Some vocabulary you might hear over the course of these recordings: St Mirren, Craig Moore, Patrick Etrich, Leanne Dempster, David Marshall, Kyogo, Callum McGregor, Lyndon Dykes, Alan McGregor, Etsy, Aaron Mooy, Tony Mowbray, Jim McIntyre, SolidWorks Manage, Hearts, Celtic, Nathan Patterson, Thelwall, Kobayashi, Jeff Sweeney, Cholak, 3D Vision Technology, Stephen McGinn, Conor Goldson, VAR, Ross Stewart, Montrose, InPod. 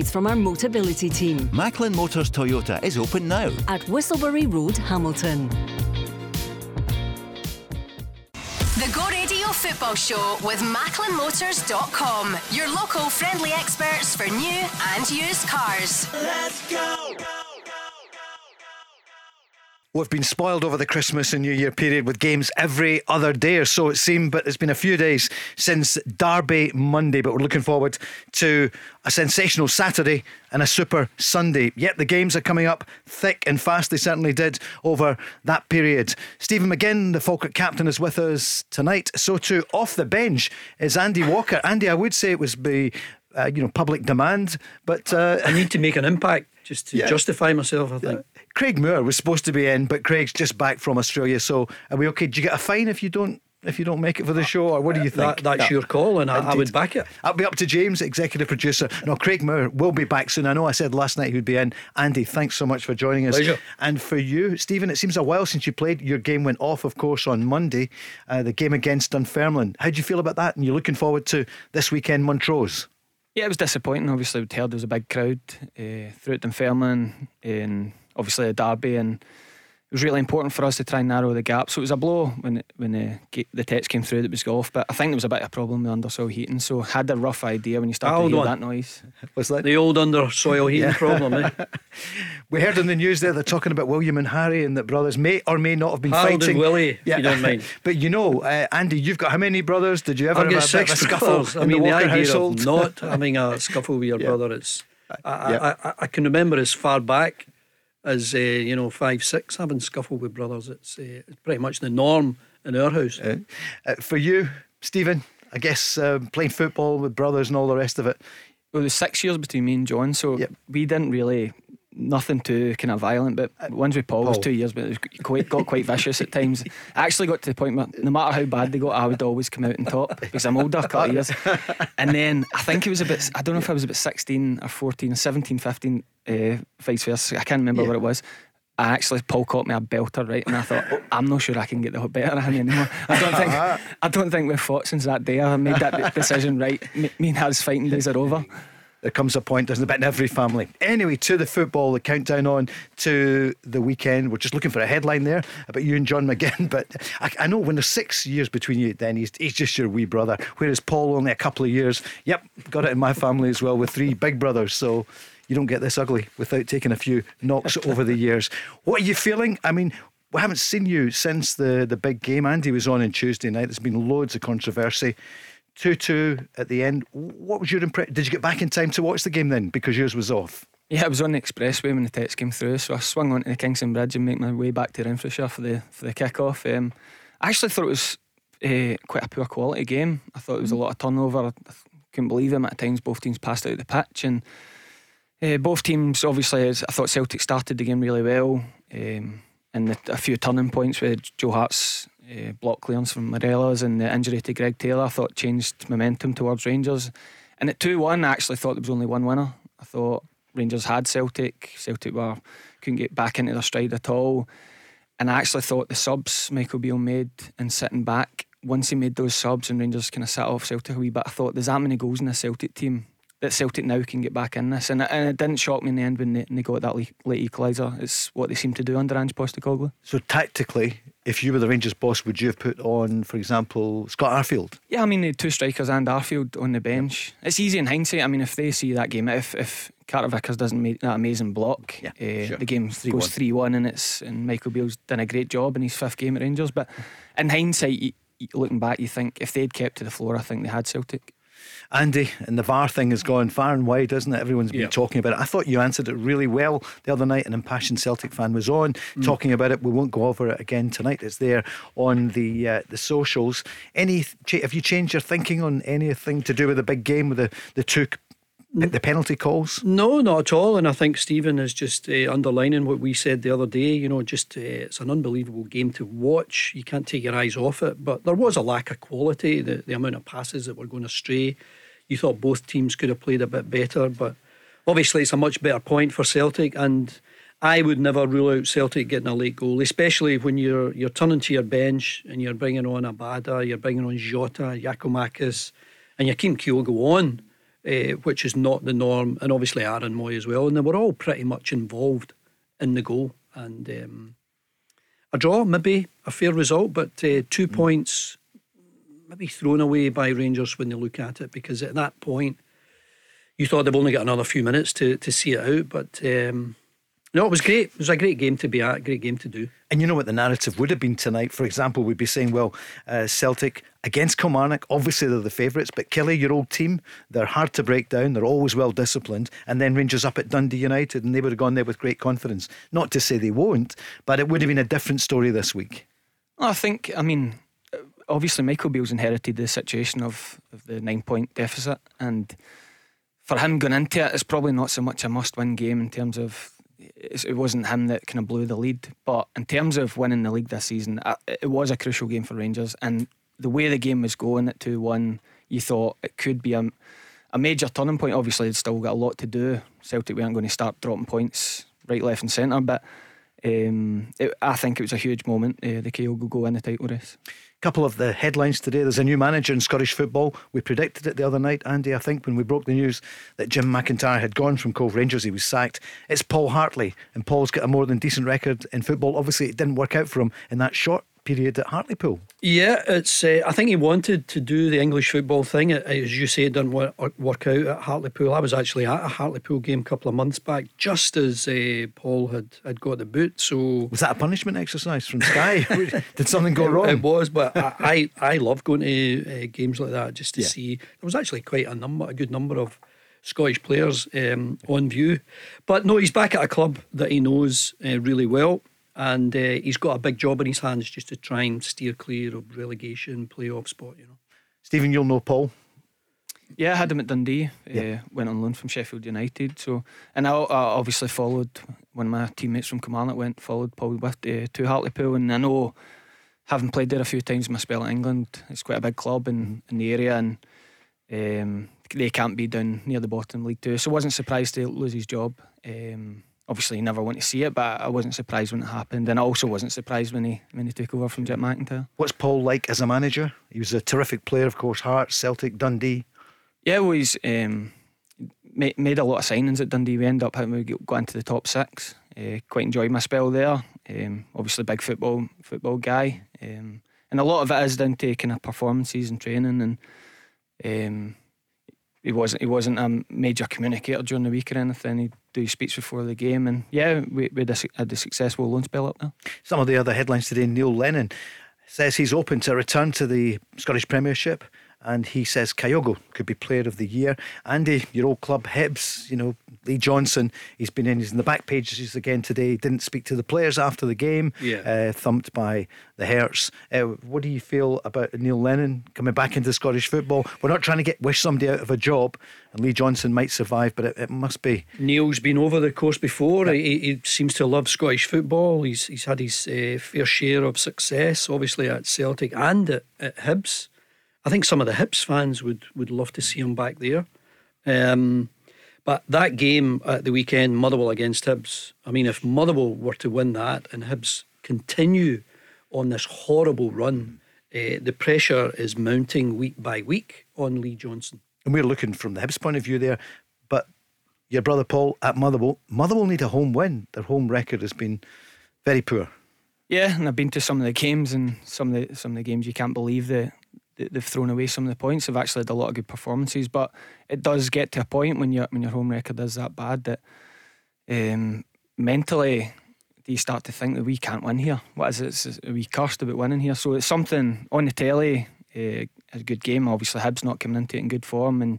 from our Motability team. Macklin Motors Toyota is open now at Whistlebury Road, Hamilton. The Go Radio Football Show with MacklinMotors.com. Your local friendly experts for new and used cars. Let's go! We've been spoiled over the Christmas and New Year period with games every other day or so it seemed, but it's been a few days since Derby Monday, but we're looking forward to a sensational Saturday and a super Sunday. Yet the games are coming up thick and fast. They certainly did over that period. Stephen McGinn, the Falkirk captain, is with us tonight. So too, off the bench, is Andy Walker. Andy, I would say it was public demand, but... I need to make an impact just to justify myself, I think. Craig Moore was supposed to be in, but Craig's just back from Australia. So are we okay? Do you get a fine if you don't make it for the show, or what do you think? That's your call, and I would back it. That'll be up to James, executive producer. No, Craig Moore will be back soon. I know I said last night he'd be in. Andy, thanks so much for joining us. Pleasure. And for you, Stephen, it seems a while since you played. Your game went off, of course, on Monday, the game against Dunfermline. How do you feel about that? And you're looking forward to this weekend, Montrose? Yeah, it was disappointing. Obviously, we'd heard there was a big crowd throughout Dunfermline, and obviously a derby, and it was really important for us to try and narrow the gap. So it was a blow when the text came through that it was off, but I think there was a bit of a problem with undersoil heating, so I had a rough idea when you started to hear that noise. What's that? The old undersoil heating problem, eh? We heard in the news there they're talking about William and Harry, and that brothers may or may not have been Harold fighting. Harold and Willie, if you don't mind. But Andy, you've got how many brothers? Did you ever have a scuffle in the Walker household? Not having a scuffle with your brother, I can remember as far back as 5, 6, having scuffle with brothers. It's pretty much the norm in our house. For you, Stephen, I guess playing football with brothers and all the rest of it. Well, there's 6 years between me and John, so we didn't really, nothing too kind of violent, but ones with Paul was 2 years, but it got quite vicious at times. I actually got to the point where no matter how bad they got, I would always come out on top because I'm older, a couple of years. And then I think it was I don't know if I was about 16 or 14, 17, 15, vice versa, I can't remember what it was. Paul caught me a belter, right? And I thought, I'm not sure I can get the better of him anymore. I don't think we've fought since that day. I made that decision right. Me and Harry's fighting days are over. There comes a point, doesn't there, in every family. Anyway, to the football, the countdown on to the weekend. We're just looking for a headline there about you and John McGinn. But I know when there's 6 years between you, then he's just your wee brother, whereas Paul only a couple of years. Yep, got it in my family as well with 3 big brothers. So you don't get this ugly without taking a few knocks over the years. What are you feeling? I mean, we haven't seen you since the big game. Andy was on Tuesday night. There's been loads of controversy. 2-2 at the end. What was your impression? Did you get back in time to watch the game then? Because yours was off. Yeah, I was on the expressway when the text came through, so I swung onto the Kingston Bridge and made my way back to Renfrewshire for the kick-off. I actually thought it was quite a poor quality game. I thought it was a lot of turnover. I couldn't believe them at times. Both teams passed out of the pitch, and both teams, obviously, I thought Celtic started the game really well, and a few turning points with Joe Hart's block clearance from Morelos and the injury to Greg Taylor, I thought changed momentum towards Rangers. And at 2-1, I actually thought there was only one winner. I thought Rangers had Celtic couldn't get back into their stride at all. And I actually thought the subs Michael Beale made and sitting back, once he made those subs and Rangers kind of sat off Celtic a wee bit, I thought there's that many goals in the Celtic team that Celtic now can get back in this. And it didn't shock me in the end when they got that late equaliser. It's what they seem to do under Ange Postecoglou. So tactically, if you were the Rangers boss, would you have put on, for example, Scott Arfield? Yeah, I mean, they had 2 strikers and Arfield on the bench. It's easy in hindsight. I mean, if they see that game, if Carter Vickers doesn't make that amazing block, the game goes 3-1, and Michael Beale's done a great job in his 5th game at Rangers. But in hindsight, looking back, you think if they'd kept to the floor, I think they had Celtic. Andy, and the VAR thing has gone far and wide, hasn't it? Everyone's been talking about it. I thought you answered it really well the other night. An impassioned Celtic fan was on talking about it. We won't go over it again tonight. It's there on the socials. Have you changed your thinking on anything to do with the big game, with the two the penalty calls? No, not at all. And I think Stephen is just underlining what we said the other day. You know, just it's an unbelievable game to watch. You can't take your eyes off it. But there was a lack of quality. The amount of passes that were going astray. You thought both teams could have played a bit better, but obviously it's a much better point for Celtic. And I would never rule out Celtic getting a late goal, especially when you're turning to your bench and you're bringing on Abada, you're bringing on Jota, Giakoumakis, and you're keeping Kyogo on. Which is not the norm, and obviously Aaron Mooy as well, and they were all pretty much involved in the goal. And a draw, maybe a fair result, but 2 points maybe thrown away by Rangers when they look at it, because at that point you thought they've only got another few minutes to see it out. But no, it was great. It was a great game to be at, great game to do. And you know what the narrative would have been tonight? For example, we'd be saying, well, Celtic against Kilmarnock, obviously they're the favourites, but Kelly, your old team, they're hard to break down, they're always well disciplined. And then Rangers up at Dundee United, and they would have gone there with great confidence. Not to say they won't, but it would have been a different story this week. I think, I mean, obviously Michael Beale's inherited the situation of the 9-point deficit, and for him going into it, it's probably not so much a must-win game in terms of, it wasn't him that kind of blew the lead, but in terms of winning the league this season, it was a crucial game for Rangers. And the way the game was going at 2-1, you thought it could be a major turning point. Obviously they'd still got a lot to do. Celtic weren't going to start dropping points right, left and centre, but I think it was a huge moment, the Kyogo goal in the title race. Couple of the headlines today. There's a new manager in Scottish football. We predicted it the other night, Andy, I think, when we broke the news that Jim McIntyre had gone from Cove Rangers. He was sacked. It's Paul Hartley, and Paul's got a more than decent record in football. Obviously it didn't work out for him in that short period at Hartlepool. Yeah, it's I think he wanted to do the English football thing. As you say, it didn't work out at Hartlepool. I was actually at a Hartlepool game a couple of months back, just as Paul had got the boot. So was that a punishment exercise from Sky? Did something go wrong? It was, but I love going to games like that, just to see. There was actually quite a good number of Scottish players on view. But no, he's back at a club that he knows really well. And he's got a big job in his hands, just to try and steer clear of relegation, playoff spot, you know. Stephen, you'll know Paul. Yeah, I had him at Dundee. Went on loan from Sheffield United. So, and I obviously followed, one of my teammates from Kilmarnock followed Paul with to Hartlepool. And I know, having played there a few times in my spell at England, it's quite a big club in the area, and they can't be down near the bottom, League Two. So I wasn't surprised to lose his job. Obviously you never want to see it, but I wasn't surprised when it happened, and I also wasn't surprised when he took over from Jim McIntyre. What's Paul like as a manager? He was a terrific player, of course, Hearts, Celtic, Dundee. Yeah, well, he's made a lot of signings at Dundee. We ended up having we got into the top six. Quite enjoyed my spell there. Obviously big football guy, and a lot of it is down to kind of performances and training, and He wasn't a major communicator during the week or anything. He'd do speech before the game, and yeah, we had a successful loan spell up there. Some of the other headlines today: Neil Lennon says he's open to return to the Scottish Premiership, and he says Kyogo could be Player of the Year. Andy, your old club Hibs, you know, Lee Johnson, he's in the back pages again today. He didn't speak to the players after the game, thumped by the Hearts. What do you feel about Neil Lennon coming back into Scottish football? We're not trying to wish somebody out of a job, and Lee Johnson might survive, but it must be. Neil's been over the course before. Yeah. He seems to love Scottish football. He's had his fair share of success, obviously at Celtic and at Hibs. I think some of the Hibs fans would love to see him back there. But that game at the weekend, Motherwell against Hibs, I mean, if Motherwell were to win that and Hibs continue on this horrible run, the pressure is mounting week by week on Lee Johnson. And we're looking from the Hibs point of view there, but your brother Paul at Motherwell need a home win. Their home record has been very poor. Yeah, and I've been to some of the games, and some of the games you can't believe that they've thrown away some of the points. They've actually had a lot of good performances, but it does get to a point when your home record is that bad that mentally you start to think that we can't win here. What is it? Are we cursed about winning here? So it's something on the telly, a good game. Obviously Hibs not coming into it in good form, and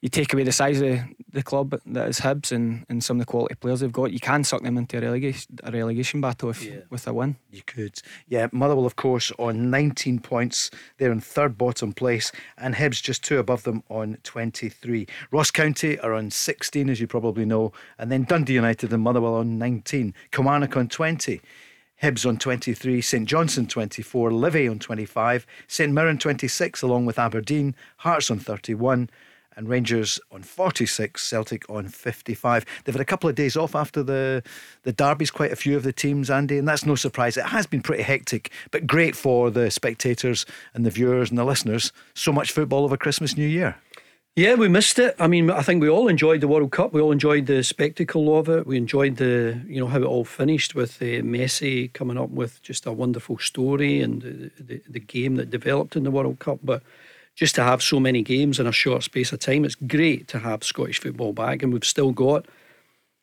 you take away the size of the club that is Hibs and some of the quality players they've got, you can suck them into a relegation battle with a win. You could. Yeah, Motherwell, of course, on 19 points. They're in third bottom place, and Hibs just two above them on 23. Ross County are on 16, as you probably know, and then Dundee United and Motherwell on 19. Kilmarnock on 20. Hibs on 23, St Johnstone 24, Livy on 25, St Mirren 26 along with Aberdeen, Hearts on 31 and Rangers on 46, Celtic on 55. They've had a couple of days off after the derbies, quite a few of the teams, Andy, and that's no surprise. It has been pretty hectic, but great for the spectators and the viewers and the listeners. So much football over Christmas, New Year. Yeah, we missed it. I mean, I think we all enjoyed the World Cup. We all enjoyed the spectacle of it. We enjoyed the, you know, how it all finished with Messi coming up with just a wonderful story and the game that developed in the World Cup. But just to have so many games in a short space of time, it's great to have Scottish football back, and we've still got,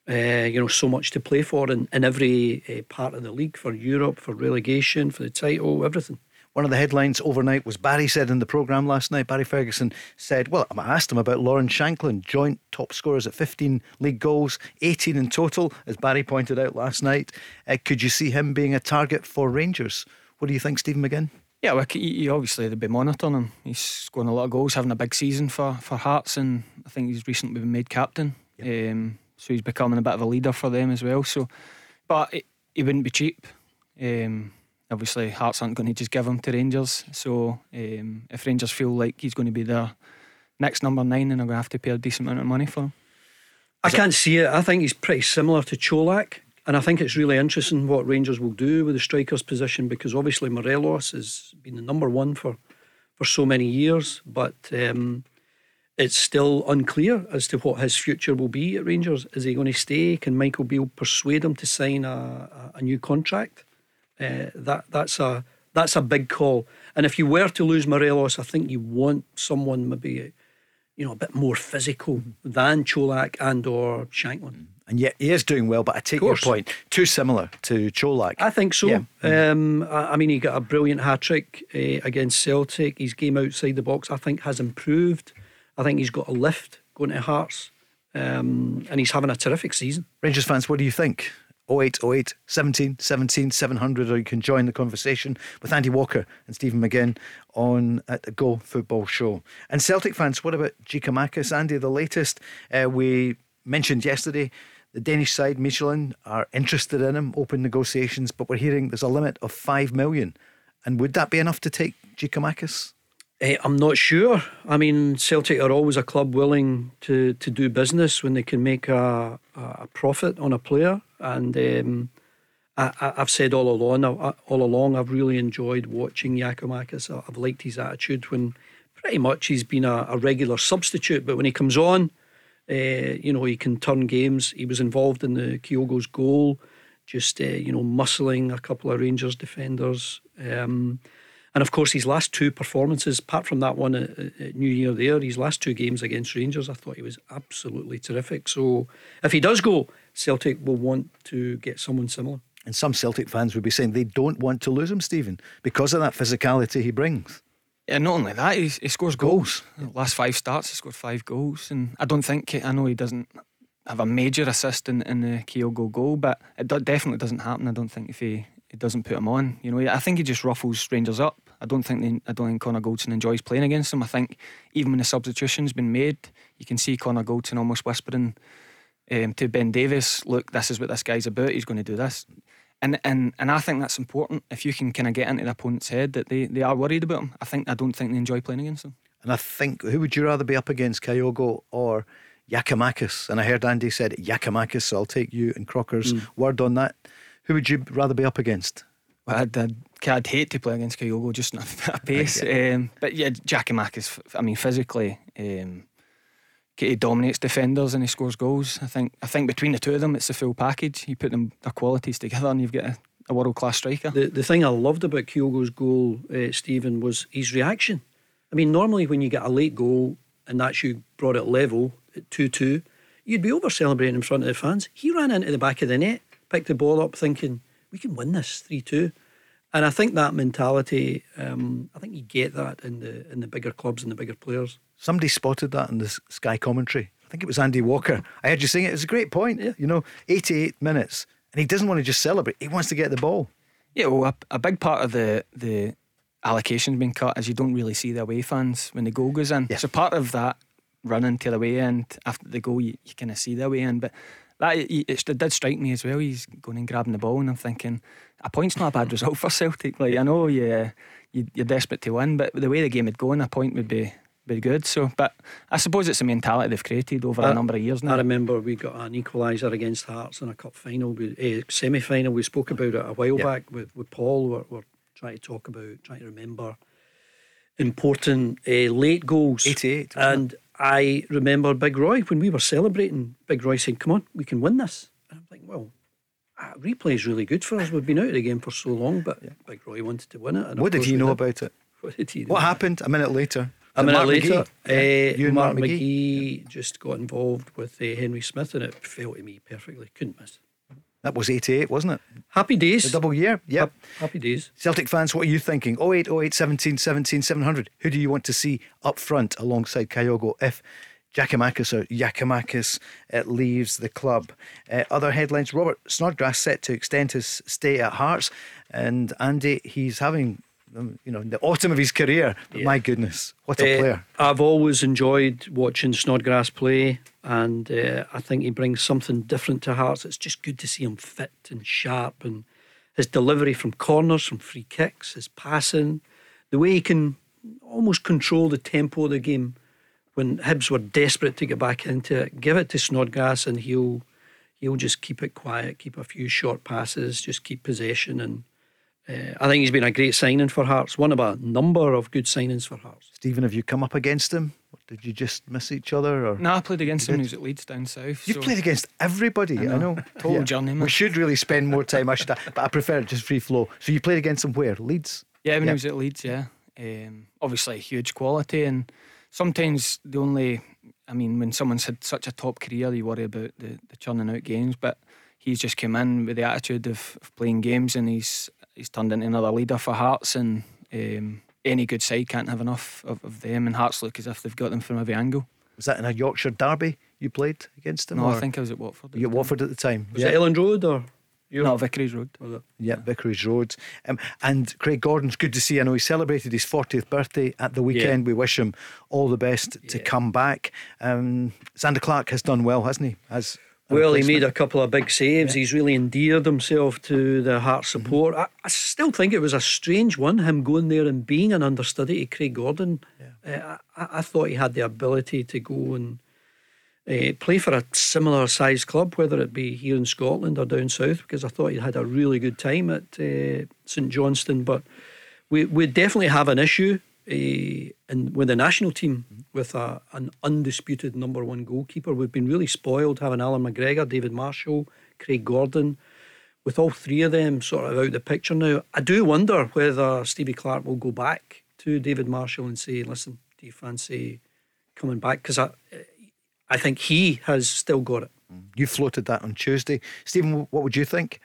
you know, so much to play for in every part of the league, for Europe, for relegation, for the title, everything. One of the headlines overnight was Barry said in the programme last night, Barry Ferguson said, well, I asked him about Lauren Shanklin, joint top scorers at 15 league goals, 18 in total, as Barry pointed out last night. Could you see him being a target for Rangers? What do you think, Stephen McGinn? Yeah, well, he obviously they'd be monitoring him. He's scoring a lot of goals, having a big season for Hearts, and I think he's recently been made captain. Yep. So he's becoming a bit of a leader for them as well. So, but he wouldn't be cheap. Obviously Hearts aren't going to just give him to Rangers, so if Rangers feel like he's going to be their next number 9, then they're going to have to pay a decent amount of money for him. I can't see it. I think he's pretty similar to Cholak, and I think it's really interesting what Rangers will do with the striker's position, because obviously Morelos has been the number 1 for so many years, but it's still unclear as to what his future will be at Rangers. Is he going to stay? Can Michael Beale persuade him to sign a new contract? That's a big call. And if you were to lose Morelos, I think you want someone maybe, you know, a bit more physical than Cholak and or Shanklin. And yet he is doing well, but I take your point, too similar to Cholak. I think so. Yeah. I mean, he got a brilliant hat-trick against Celtic. His game outside the box, I think, has improved. I think he's got a lift going to Hearts, and he's having a terrific season. Rangers fans, what do you think? 0808 17 17 700, or you can join the conversation with Andy Walker and Stephen McGinn on at the Go Football Show. And Celtic fans, what about Giakoumakis? Andy, the latest we mentioned yesterday, the Danish side Michelin are interested in him, open negotiations, but we're hearing there's a limit of 5 million, and would that be enough to take Giakoumakis? I'm not sure. I mean, Celtic are always a club willing to do business when they can make a profit on a player. And I've said all along, I've really enjoyed watching Giakoumakis. I've liked his attitude when pretty much he's been a regular substitute. But when he comes on, you know, he can turn games. He was involved in the Kyogo's goal, just, you know, muscling a couple of Rangers defenders. And of course his last two performances, apart from that one at New Year there, his last two games against Rangers, I thought he was absolutely terrific. So if he does go, Celtic will want to get someone similar. And some Celtic fans would be saying they don't want to lose him, Stephen, because of that physicality he brings. Yeah, not only that, he scores goals. Last 5 starts he scored 5 goals, and I know he doesn't have a major assist in the Kyogo goal, but it definitely doesn't happen, I don't think, if he doesn't put him on. You know, I think he just ruffles Rangers up. I don't think Conor Goldson enjoys playing against him. I think even when the substitution's been made, you can see Conor Goldson almost whispering to Ben Davies, look, this is what this guy's about, he's going to do this. And I think that's important. If you can kind of get into the opponent's head that they are worried about him, I don't think they enjoy playing against him. And I think, who would you rather be up against, Kyogo or Giakoumakis? And I heard Andy said Giakoumakis, so I'll take you and Crocker's word on that. Who would you rather be up against? Well, I'd hate to play against Kyogo, just not at pace. But yeah, Giakoumakis, I mean, physically, he dominates defenders and he scores goals. I think between the two of them, it's a full package. You put their qualities together and you've got a world-class striker. The thing I loved about Kyogo's goal, Stephen, was his reaction. I mean, normally when you get a late goal and that's you brought it level at 2-2, you'd be over-celebrating in front of the fans. He ran into the back of the net, picked the ball up thinking, we can win this 3-2. And I think that mentality, I think you get that in the bigger clubs and the bigger players. Somebody spotted that in the Sky commentary. I think it was Andy Walker. I heard you saying it. It's a great point. Yeah. You know, 88 minutes. And he doesn't want to just celebrate. He wants to get the ball. Yeah, well, a big part of the allocation being cut is you don't really see the away fans when the goal goes in. Yeah. So part of that running to the away end, after the goal, you kind of see the away end. But that it did strike me as well. He's going and grabbing the ball, and I'm thinking, a point's not a bad result for Celtic. Like, I know you're desperate to win, but the way the game had gone, a point would be good. So, but I suppose it's a mentality they've created over a number of years now. I remember we got an equaliser against Hearts in a cup final, semi-final. We spoke about it a while back with Paul. We're trying to remember important late goals. 88. And I remember Big Roy, when we were celebrating, Big Roy saying, "Come on, we can win this." And I'm thinking, well, replay is really good for us. We've been out of the game for so long, but Big Roy wanted to win it. And what did he know about it? What happened a minute later? A minute later, Mark McGee just got involved with Henry Smith, and it fell to me perfectly. Couldn't miss. That was 88, wasn't it? Happy days. The double year. Yep. Happy days. Celtic fans, what are you thinking? 08, 17, 17, 700. Who do you want to see up front alongside Kyogo if Giakoumakis leaves the club? Other headlines: Robert Snodgrass set to extend his stay at Hearts, and Andy, he's having, you know, the autumn of his career. But my goodness, what a player. I've always enjoyed watching Snodgrass play, and I think he brings something different to Hearts. It's just good to see him fit and sharp, and his delivery from corners, from free kicks, his passing, the way he can almost control the tempo of the game. When Hibs were desperate to get back into it, give it to Snodgrass, and he'll just keep it quiet, keep a few short passes, just keep possession. And I think he's been a great signing for Hearts. One of a number of good signings for Hearts. Stephen, have you come up against him? Did you just miss each other? Or? No, I played against him. He was at Leeds down south. You've played against everybody. I know. Total journeyman. We should really spend more time. But I prefer just free flow. So you played against him where? Leeds? Yeah, when he was at Leeds, obviously huge quality. And sometimes when someone's had such a top career, you worry about the churning out games. But he's just come in with the attitude of playing games, and he's turned into another leader for Hearts, and any good side can't have enough of them, and Hearts look as if they've got them from every angle. Was that in a Yorkshire derby you played against them? No, I think I was at Watford. You were at Watford at the time. Was it Elland Road or? No, Vicarage Road. Yeah, Vicarage Road. And Craig Gordon's good to see. I know he celebrated his 40th birthday at the weekend. We wish him all the best to come back. Zander Clark has done well, hasn't he? Well, he made a couple of big saves. He's really endeared himself to the Hearts support. I still think it was a strange one, him going there and being an understudy to Craig Gordon. I thought he had the ability to go and play for a similar size club, whether it be here in Scotland or down south, because I thought he had a really good time at St Johnstone. But we definitely have an issue with the national team with an undisputed number one goalkeeper. We've been really spoiled having Alan McGregor, David Marshall, Craig Gordon, with all three of them sort of out of the picture now. I do wonder whether Stevie Clark will go back to David Marshall and say, "Listen, do you fancy coming back?" Because I think he has still got it. You floated that on Tuesday, Stephen. What would you think?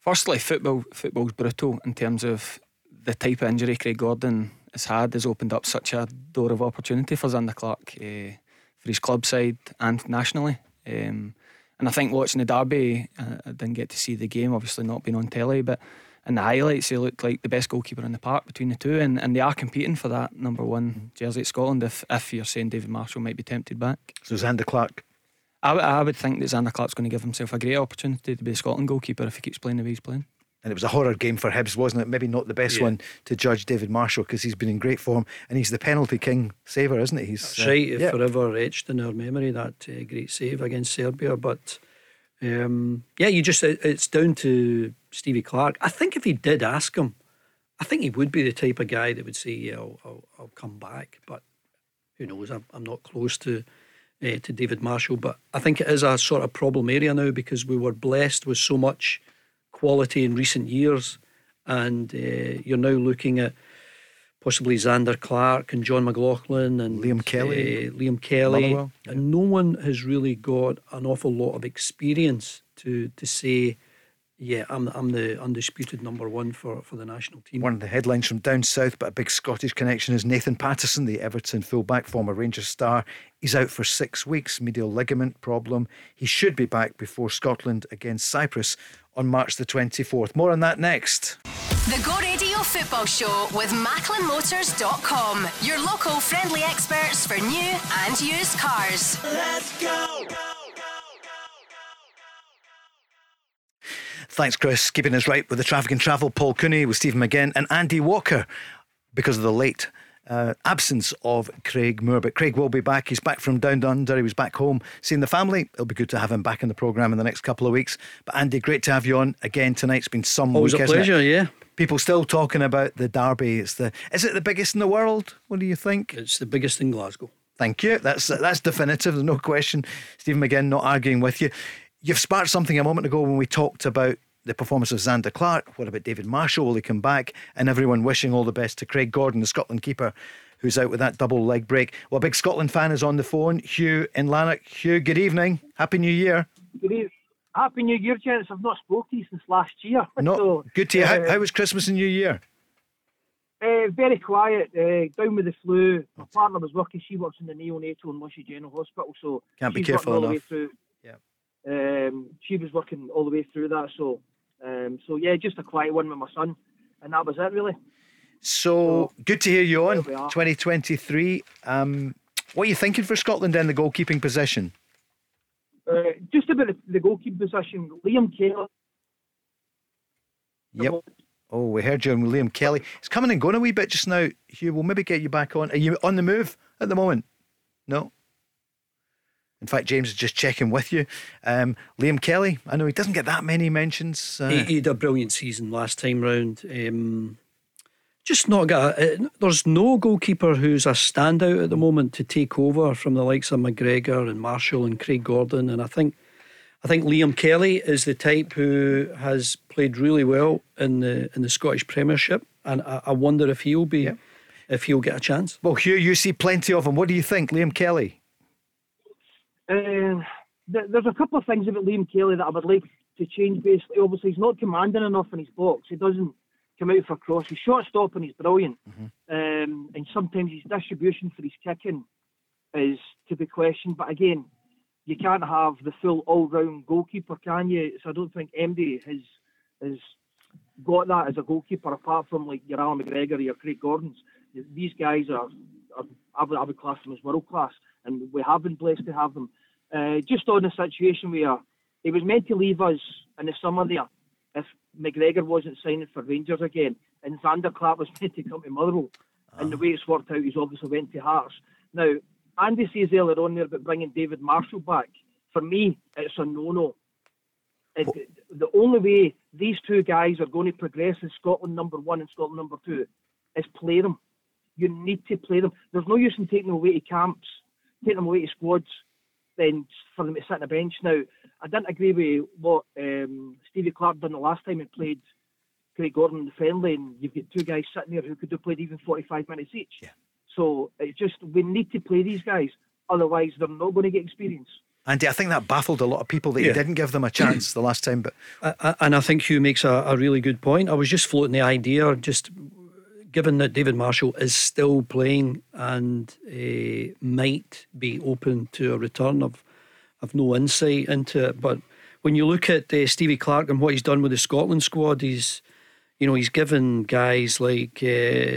Firstly, football's brutal in terms of the type of injury Craig Gordon has had. Has opened up such a door of opportunity for Zander Clark, for his club side and nationally. And I think watching the derby, I didn't get to see the game, obviously not being on telly, but in the highlights they looked like the best goalkeeper in the park between the two, and they are competing for that number one jersey at Scotland. If you're saying David Marshall might be tempted back, so Zander Clark, I would think that Zander Clark's going to give himself a great opportunity to be a Scotland goalkeeper if he keeps playing the way he's playing. And it was a horror game for Hibs, wasn't it? Maybe not the best one to judge David Marshall, because he's been in great form, and he's the penalty king saver, isn't he? That's right. Forever etched in our memory, that great save against Serbia. But it's down to Stevie Clark. I think if he did ask him, I think he would be the type of guy that would say, I'll come back. But who knows? I'm not close to David Marshall, but I think it is a sort of problem area now, because we were blessed with so much quality in recent years, and you're now looking at possibly Zander Clark and John McLaughlin and Liam Kelly Motherwell. And no one has really got an awful lot of experience to say Yeah, I'm the undisputed number one for the national team. One of the headlines from down south, but a big Scottish connection, is Nathan Patterson, the Everton fullback, former Rangers star. He's out for 6 weeks, medial ligament problem. He should be back before Scotland against Cyprus on March the 24th. More on that next. The Go Radio Football Show with MacklinMotors.com. Your local friendly experts for new and used cars. Let's go! Thanks, Chris. Keeping us right with the traffic and travel, Paul Cooney with Stephen McGinn and Andy Walker because of the late absence of Craig Moore. But Craig will be back. He's back from down under. He was back home seeing the family. It'll be good to have him back in the programme in the next couple of weeks. But Andy, great to have you on again tonight. It's been some week, hasn't it? Always a pleasure, yeah. People still talking about the derby. Is it the biggest in the world? What do you think? It's the biggest in Glasgow. Thank you. That's definitive. There's no question. Stephen McGinn, not arguing with you. You've sparked something a moment ago when we talked about the performance of Zander Clark. What about David Marshall? Will he come back? And everyone wishing all the best to Craig Gordon, the Scotland keeper, who's out with that double leg break. Well, a big Scotland fan is on the phone, Hugh in Lanark. Hugh, good evening. Happy New Year. Good evening. Happy New Year, gents. I've not spoken to you since last year. So, good to you. How was Christmas and New Year? Very quiet, down with the flu. My partner was working. She works in the neonatal and Mushy General Hospital, so can't be careful enough. She was working all the way through that, so yeah, just a quiet one with my son, and that was it really. So good to hear you on 2023. What are you thinking for Scotland in the goalkeeping position? Just about the goalkeeping position, Liam Kelly. Yep. Oh, we heard you on Liam Kelly. It's coming and going a wee bit just now, Hugh. We'll maybe get you back on. Are you on the move at the moment? No. In fact, James is just checking with you. Liam Kelly, I know he doesn't get that many mentions. He had a brilliant season last time round. Just not got. There's no goalkeeper who's a standout at the moment to take over from the likes of McGregor and Marshall and Craig Gordon. And I think Liam Kelly is the type who has played really well in the Scottish Premiership, and I wonder if he'll be if he'll get a chance. Well, Hugh, you see plenty of him. What do you think, Liam Kelly? There's a couple of things about Liam Kelly that I would like to change. Basically, obviously he's not commanding enough in his box. He doesn't come out for cross. He's short-stop and he's brilliant. And sometimes his distribution for his kicking is to be questioned. But again, you can't have the full all-round goalkeeper, can you? So I don't think MD has got that as a goalkeeper, apart from like your Alan McGregor or your Craig Gordons. These guys are I would class them as world-class, and we have been blessed to have them. Just on the situation where he was meant to leave us in the summer there if McGregor wasn't signing for Rangers again, and Zander Clark was meant to come to Motherwell, and the way it's worked out, he's obviously went to Hearts. Now, Andy says earlier on there about bringing David Marshall back. For me, it's a no-no. The only way these two guys are going to progress is Scotland number one and Scotland number two is play them. You need to play them. There's no use in taking them away to camps, taking them away to squads, then for them to sit on the bench. Now, I didn't agree with what Stevie Clark done the last time he played Craig Gordon in the friendly, and you've got two guys sitting there who could have played even 45 minutes each. Yeah. So it's just, we need to play these guys, otherwise they're not going to get experience. Andy, I think that baffled a lot of people that he didn't give them a chance the last time. But and I think Hugh makes a really good point. I was just floating the idea, just given that David Marshall is still playing and might be open to a return. I've no insight into it, but when you look at Stevie Clark and what he's done with the Scotland squad, he's given guys like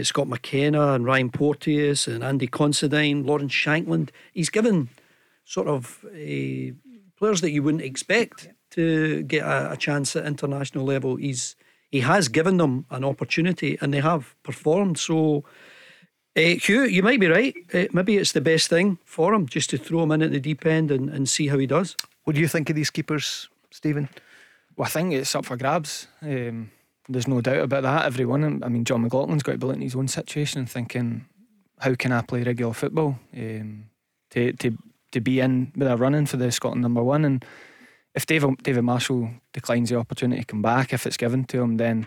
Scott McKenna and Ryan Porteous and Andy Considine, Lauren Shankland. He's given sort of players that you wouldn't expect to get a chance at international level. He has given them an opportunity and they have performed. So, Hugh, you might be right. Maybe it's the best thing for him just to throw him in at the deep end and see how he does. What do you think of these keepers, Stephen? Well, I think it's up for grabs. There's no doubt about that. Everyone, I mean, John McLaughlin's got to be looking at his own situation and thinking, how can I play regular football? To be in with a run-in for the Scotland number one. And if David Marshall declines the opportunity to come back, if it's given to him, then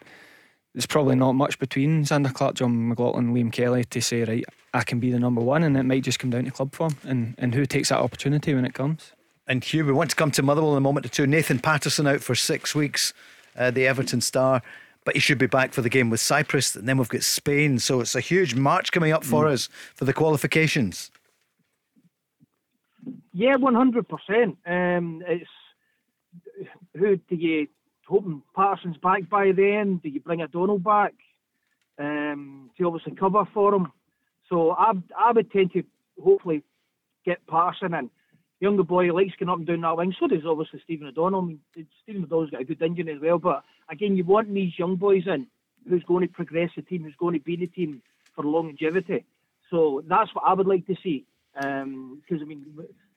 there's probably not much between Zander Clark, John McLaughlin, Liam Kelly to say, right, I can be the number one, and it might just come down to club form and who takes that opportunity when it comes. And Hugh, we want to come to Motherwell in a moment or two. Nathan Patterson out for 6 weeks. the Everton star. But he should be back for the game with Cyprus, and then we've got Spain. So it's a huge March coming up for us for the qualifications. Yeah, 100%. It's who do you hoping Patterson's back by then? Do you bring O'Donnell back to obviously cover for him? So I would tend to hopefully get Patterson in. Younger boy likes getting up and down that wing. So does obviously Stephen O'Donnell. I mean, Stephen O'Donnell's got a good engine as well. But again, you want these young boys in who's going to progress the team, who's going to be the team for longevity. So that's what I would like to see. Because I mean,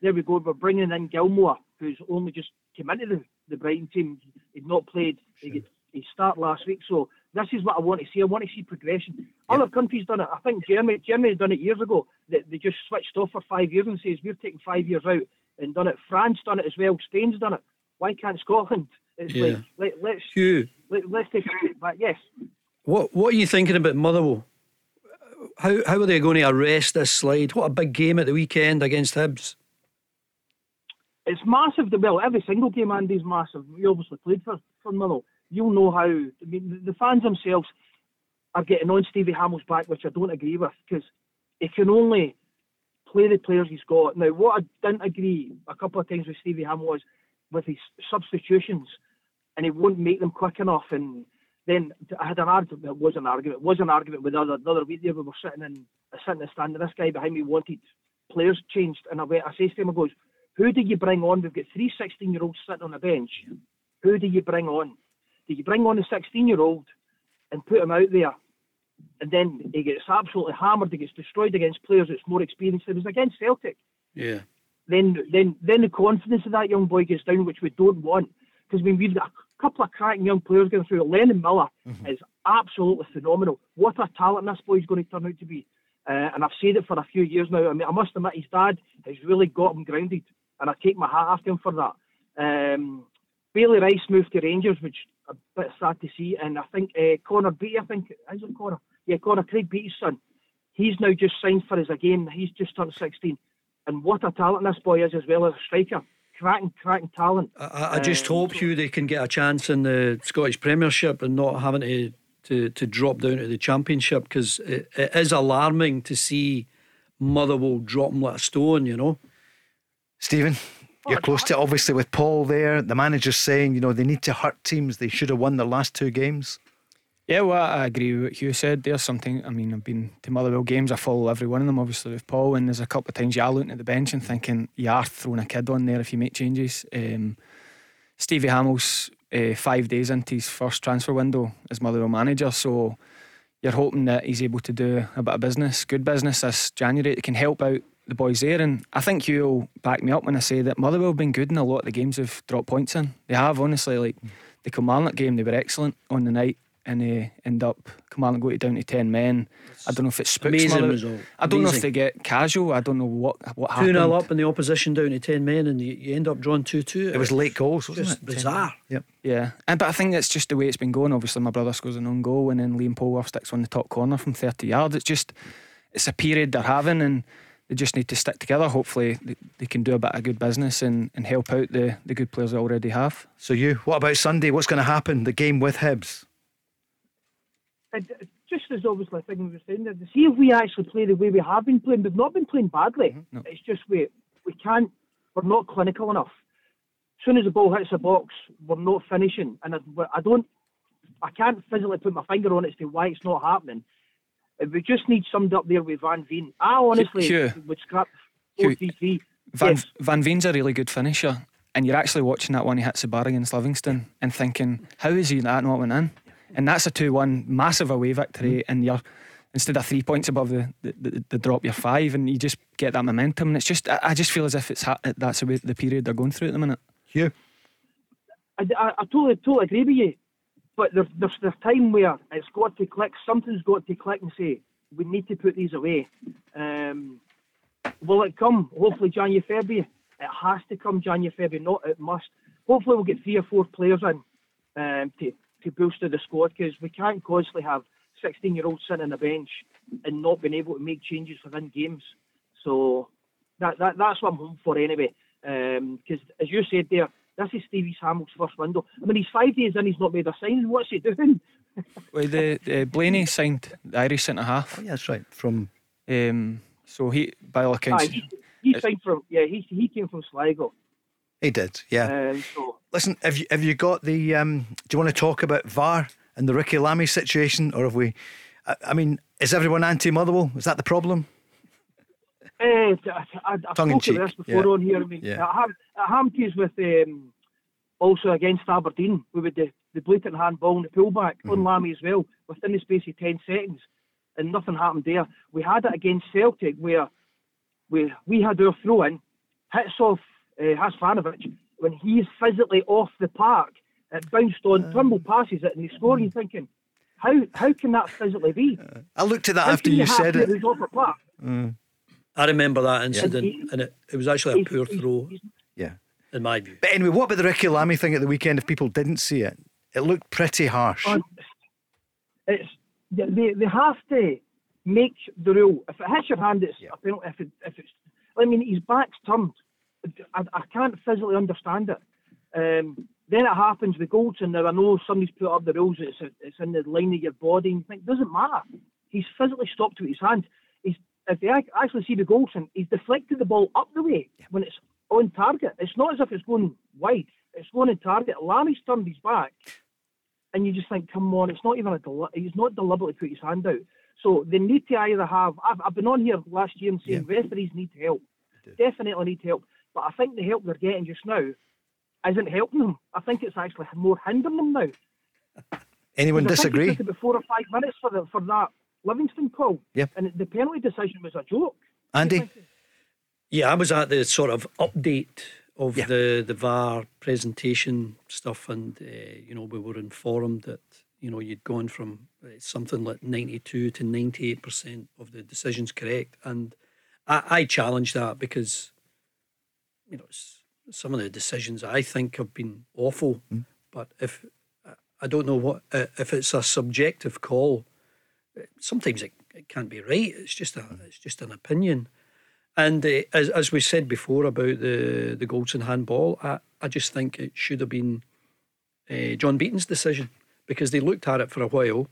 there we go. We're bringing in Gilmore, who's only just came into the Brighton team. He'd not played. Sure. He started last week. So this is what I want to see. I want to see progression. Yeah. Other countries done it. I think Germany's done it years ago. They just switched off for 5 years and says we've taken 5 years out and done it. France done it as well. Spain's done it. Why can't Scotland? It's let's take it back. Yes. What are you thinking about Motherwell? How are they going to arrest this slide? What a big game at the weekend against Hibs. It's massive. Well, every single game, Andy's massive. We obviously played for Motherwell. You'll know how. I mean, the fans themselves are getting on Stevie Hamill's back, which I don't agree with, because he can only play the players he's got. Now, what I didn't agree a couple of times with Stevie Hamill was with his substitutions, and he won't make them quick enough. And then I had an argument. It was an argument with the other week there. We were sitting in the stand, and this guy behind me wanted players changed. And I say to him, I goes, who do you bring on? We've got three 16-year-olds sitting on the bench. Who do you bring on? Do you bring on the 16-year-old and put him out there, and then he gets absolutely hammered? He gets destroyed against players that's more experienced. It was against Celtic. Yeah. Then the confidence of that young boy gets down, which we don't want, because we've got couple of cracking young players going through. Lennon Miller is absolutely phenomenal. What a talent this boy's going to turn out to be. And I've said it for a few years now. I mean, I must admit, his dad has really got him grounded, and I take my hat off to him for that. Bailey Rice moved to Rangers, which a bit sad to see. And I think Connor Beattie, Craig Beattie's son, he's now just signed for us again. He's just turned 16. And what a talent this boy is as well, as a striker. Cracking talent. I just hope, Hugh, they can get a chance in the Scottish Premiership and not having to drop down to the Championship, because it is alarming to see Motherwell drop them like a stone, you know. Stephen, you're close to it, obviously, with Paul there. The manager's saying, you know, they need to hurt teams. They should have won their last two games. Yeah, well, I agree with what Hugh said. There's something, I mean, I've been to Motherwell games, I follow every one of them, obviously, with Paul, and there's a couple of times you are looking at the bench and thinking, you are throwing a kid on there if you make changes. Stevie Hamill's 5 days into his first transfer window as Motherwell manager, so you're hoping that he's able to do a bit of business, good business this January. It can help out the boys there, and I think you'll back me up when I say that Motherwell have been good in a lot of the games they've dropped points in. They have, honestly, like the Kilmarnock game, they were excellent on the night, and they end up Kilmarnock go down to 10 men. That's, I don't know if it spooks Motherwell. I don't know if they get casual. I don't know what happened. 2-0 up and the opposition down to 10 men, and you end up drawing 2-2. It was late goals, wasn't it? Bizarre. Yep. Yeah, but I think that's just the way it's been going. Obviously my brother scores an own goal, and then Liam Polworth sticks on the top corner from 30 yards. It's a period they're having, and they just need to stick together. Hopefully they can do a bit of good business and help out the good players they already have. So you, what about Sunday? What's going to happen, the game with Hibs? Just as obviously I think we were saying there, to see if we actually play the way we have been playing. We've not been playing badly. No. It's just we can't. We're not clinical enough. As soon as the ball hits the box, we're not finishing, and I can't physically put my finger on it as to why it's not happening. We just need somebody up there with Van Veen. I honestly would scrap 4-3-3. Van Veen's a really good finisher, and you're actually watching that one he hits the bar against Livingston and thinking, how is he that not went in? And that's a 2-1 massive away victory, and you're, instead of 3 points above the drop, you're five, and you just get that momentum. And it's just, I just feel as if that's the period they're going through at the minute. Hugh, I totally agree with you, but there's the time where it's got to click. Something's got to click and say we need to put these away. Will it come? Hopefully January, February. It has to come January, February. Not it must. Hopefully we'll get 3 or 4 players in to bolster the squad, because we can't constantly have 16-year-olds sitting on the bench and not being able to make changes within games. So that's what I'm hoping for anyway, because as you said there, This is Stevie Hamill's first window. I mean, he's 5 days in, he's not made a signing. What's he doing? Well, the Blaney signed, the Irish centre-half. Oh, yeah, that's right. From... so he, by all accounts... He signed from... Yeah, he came from Sligo. He did, yeah. So, listen, have you got the... do you want to talk about VAR and the Ricky Lamy situation, or have we... I mean, is everyone anti-Motherwell? Is that the problem? I've spoken to this before on here. I mean, at Hamptons with also against Aberdeen, we had the blatant handball and the pullback on Lamy as well, within the space of 10 seconds, and nothing happened there. We had it against Celtic where we had our throw-in, hits off Hasfanovic when he's physically off the park. It bounced on, Trimble passes it, and he scored. You're thinking, how can that physically be? I looked at that after you said it. Who's off the park? I remember that incident, and it was actually a poor throw, in my view. But anyway, what about the Ricky Lamy thing at the weekend? If people didn't see it, it looked pretty harsh. It's they have to make the rule. If it hits your hand, it's a penalty. If it's, I mean, his back's turned. I can't physically understand it. Then it happens with Goldson. Now I know somebody's put up the rules. It's in the line of your body. And you think, doesn't matter. He's physically stopped with his hand. If they actually see the Goldson, he's deflected the ball up the way when it's on target. It's not as if it's going wide, it's going on target. Lamy's turned his back, and you just think, come on, it's not even he's not deliberately put his hand out. So they need to either have, I've been on here last year and saying referees need help, definitely need help, but I think the help they're getting just now isn't helping them. I think it's actually more hindering them now. Anyone disagree? I think it took 4 or 5 minutes for that Livingston call, and the penalty decision was a joke. Andy? Yeah, I was at the sort of update of the VAR presentation stuff, and we were informed that you'd gone from something like 92 to 98% of the decisions correct, and I challenged that because some of the decisions I think have been awful, but if I don't know what if it's a subjective call. Sometimes it can't be right. It's just an opinion. And as we said before about the Goldson handball, I just think it should have been John Beaton's decision, because they looked at it for a while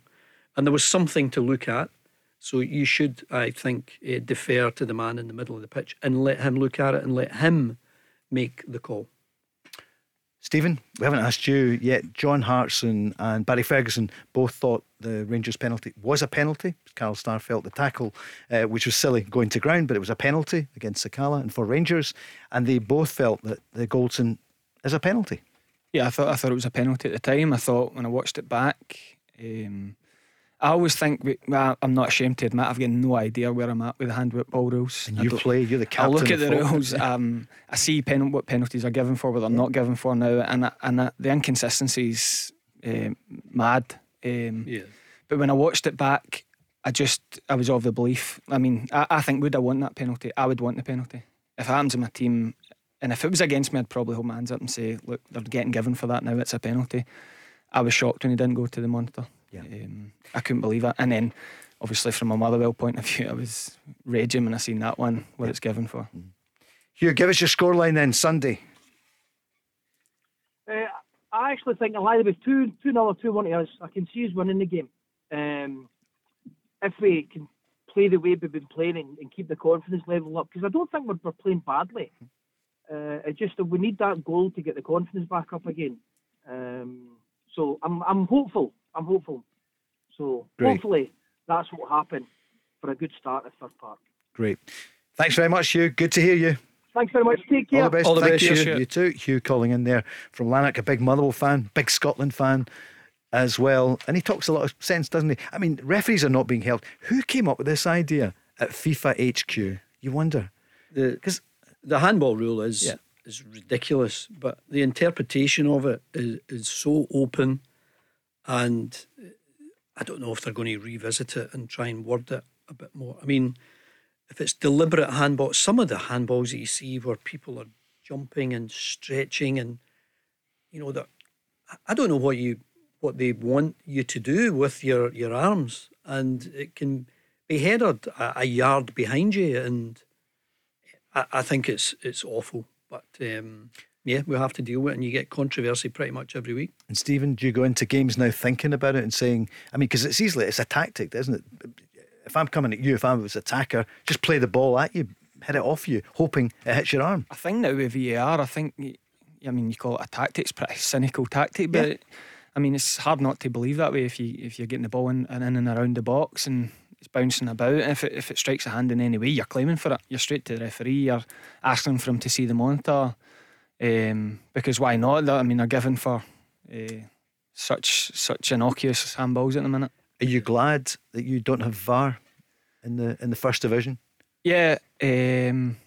and there was something to look at. So you should, I think, defer to the man in the middle of the pitch and let him look at it and let him make the call. Stephen, we haven't asked you yet. John Hartson and Barry Ferguson both thought the Rangers penalty was a penalty. Carl Starr felt the tackle, which was silly going to ground, but it was a penalty against Sakala and for Rangers, and they both felt that the Goldson is a penalty. Yeah, I thought it was a penalty at the time. I thought when I watched it back, I always think, I'm not ashamed to admit, I've got no idea where I'm at with the hand ball rules. And you're the captain. I look at the rules, I see what penalties are given for, what they're not given for now, and the inconsistency's mad. But when I watched it back, I was of the belief. I mean, I think, would I want that penalty? I would want the penalty. If it happens in my team, and if it was against me, I'd probably hold my hands up and say, look, they're getting given for that now, it's a penalty. I was shocked when he didn't go to the monitor. Yeah. I couldn't believe it. And then obviously from a Motherwell point of view, I was raging when I seen that one, what it's given for. Hugh, give us your scoreline then Sunday. I actually think it'll either be 2-0 or 2-1 to us. I can see us winning the game. If we can play the way we've been playing and keep the confidence level up, because I don't think we're playing badly. It's just that we need that goal to get the confidence back up again. So I'm hopeful. So great. Hopefully that's what happened for a good start at Firth Park. Great. Thanks very much, Hugh. Good to hear you. Thanks very much. Take care. All the best. All the best. Thank you. You too. Hugh calling in there from Lanark, a big Motherwell fan, big Scotland fan as well. And he talks a lot of sense, doesn't he? I mean, referees are not being helped. Who came up with this idea at FIFA HQ? You wonder. Because the handball rule is ridiculous, but the interpretation of it is so open. And I don't know if they're going to revisit it and try and word it a bit more. I mean, if it's deliberate handball, some of the handballs that you see where people are jumping and stretching, and I don't know what they want you to do with your arms, and it can be headed a yard behind you, and I think it's awful. But yeah, we'll have to deal with it, and you get controversy pretty much every week. And Stephen, do you go into games now thinking about it and saying, I mean, because it's easily, it's a tactic, isn't it? If I'm coming at you, if I was an attacker, just play the ball at you, hit it off you, hoping it hits your arm. I think now with VAR, I mean, you call it a tactic, it's a pretty cynical tactic, but yeah. I mean, it's hard not to believe that way if you're getting the ball in and around the box and it's bouncing about. If it strikes a hand in any way, you're claiming for it. You're straight to the referee. You're asking for him to see the monitor, because why not? I mean, they're given for such innocuous handballs at the minute. Are you glad that you don't have VAR in the first division? Yeah, I am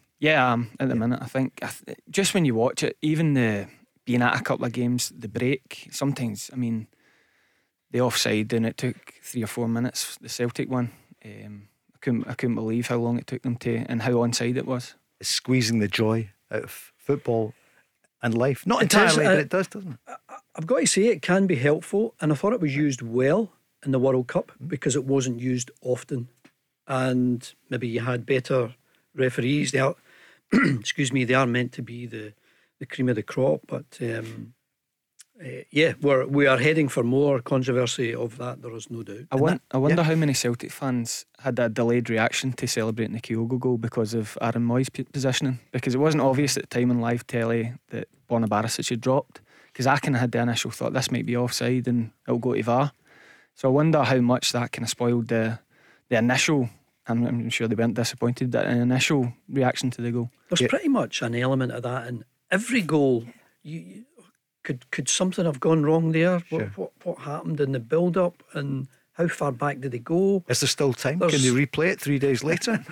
at the minute. I think just when you watch it, even the being at a couple of games, the break, sometimes, I mean, the offside, and it took 3 or 4 minutes, the Celtic one. I couldn't believe how long it took them to, and how onside it was. It's squeezing the joy out of football and life. Not entirely, but it does, doesn't it? I've got to say, it can be helpful, and I thought it was used well in the World Cup, because it wasn't used often, and maybe you had better referees. They are, excuse me, they are meant to be the cream of the crop, but we are heading for more controversy of that, there is no doubt. I wonder how many Celtic fans had that delayed reaction to celebrating the Kyogo goal because of Aaron Mooy's positioning, because it wasn't obvious at the time on live telly that Barisic had dropped, because I kind of had the initial thought this might be offside and it'll go to VAR. So I wonder how much that kind of spoiled the initial. I'm sure they weren't disappointed, that initial reaction to the goal. There's pretty much an element of that in every goal. You could something have gone wrong there? Sure. What happened in the build-up, and how far back did they go? Is there still time? Can they replay it 3 days later?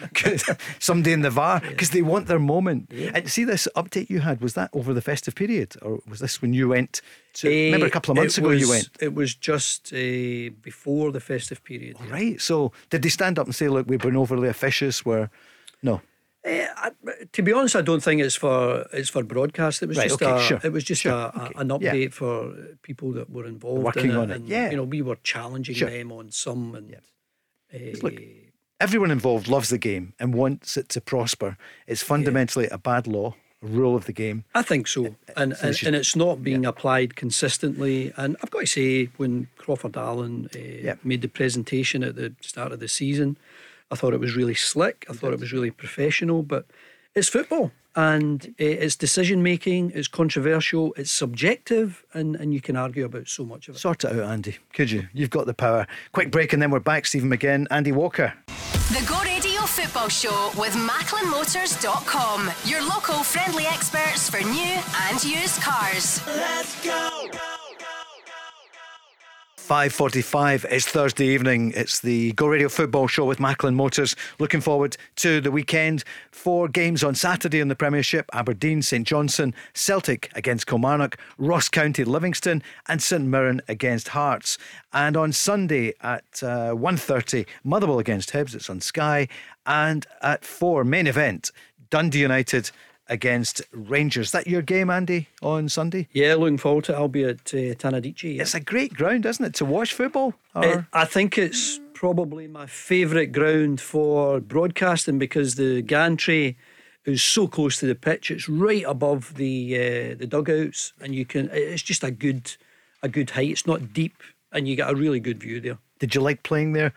Somebody in the VAR, because they want their moment. Yeah. And see, this update you had, was that over the festive period, or was this when you went to? Remember, a couple of months ago you went. It was just before the festive period. Oh, yeah. Right. So did they stand up and say, "Look, we've been overly officious"? No. To be honest, I don't think it's for broadcast. It was an update for people that were involved, working in it, on it. And, you know, we were challenging them on some. And look, everyone involved loves the game and wants it to prosper. It's fundamentally a bad law, a rule of the game. I think so, and it's not being applied consistently. And I've got to say, when Crawford Allen made the presentation at the start of the season, I thought it was really slick. I thought it was really professional, but it's football, and it's decision making, it's controversial, it's subjective, and you can argue about so much of it. Sort it out, Andy, could you? You've got the power. Quick break and then we're back. Stephen McGinn, Andy Walker. The Go Radio Football Show with MacklinMotors.com, your local friendly experts for new and used cars. Let's go! 5:45. It's Thursday evening. It's the Go Radio Football Show with Macklin Motors. Looking forward to the weekend. 4 games on Saturday in the Premiership: Aberdeen, St Johnstone, Celtic against Kilmarnock, Ross County, Livingston, and St Mirren against Hearts. And on Sunday at 1:30, Motherwell against Hibs. It's on Sky. And at 4, main event: Dundee United against Rangers. Is that your game, Andy, on Sunday? Yeah, looking forward to it. I'll be at Tanadici. Yeah. It's a great ground, isn't it, to watch football? I think it's probably my favourite ground for broadcasting, because the gantry is so close to the pitch. It's right above the dugouts, and you can. It's just a good height. It's not deep, and you get a really good view there. Did you like playing there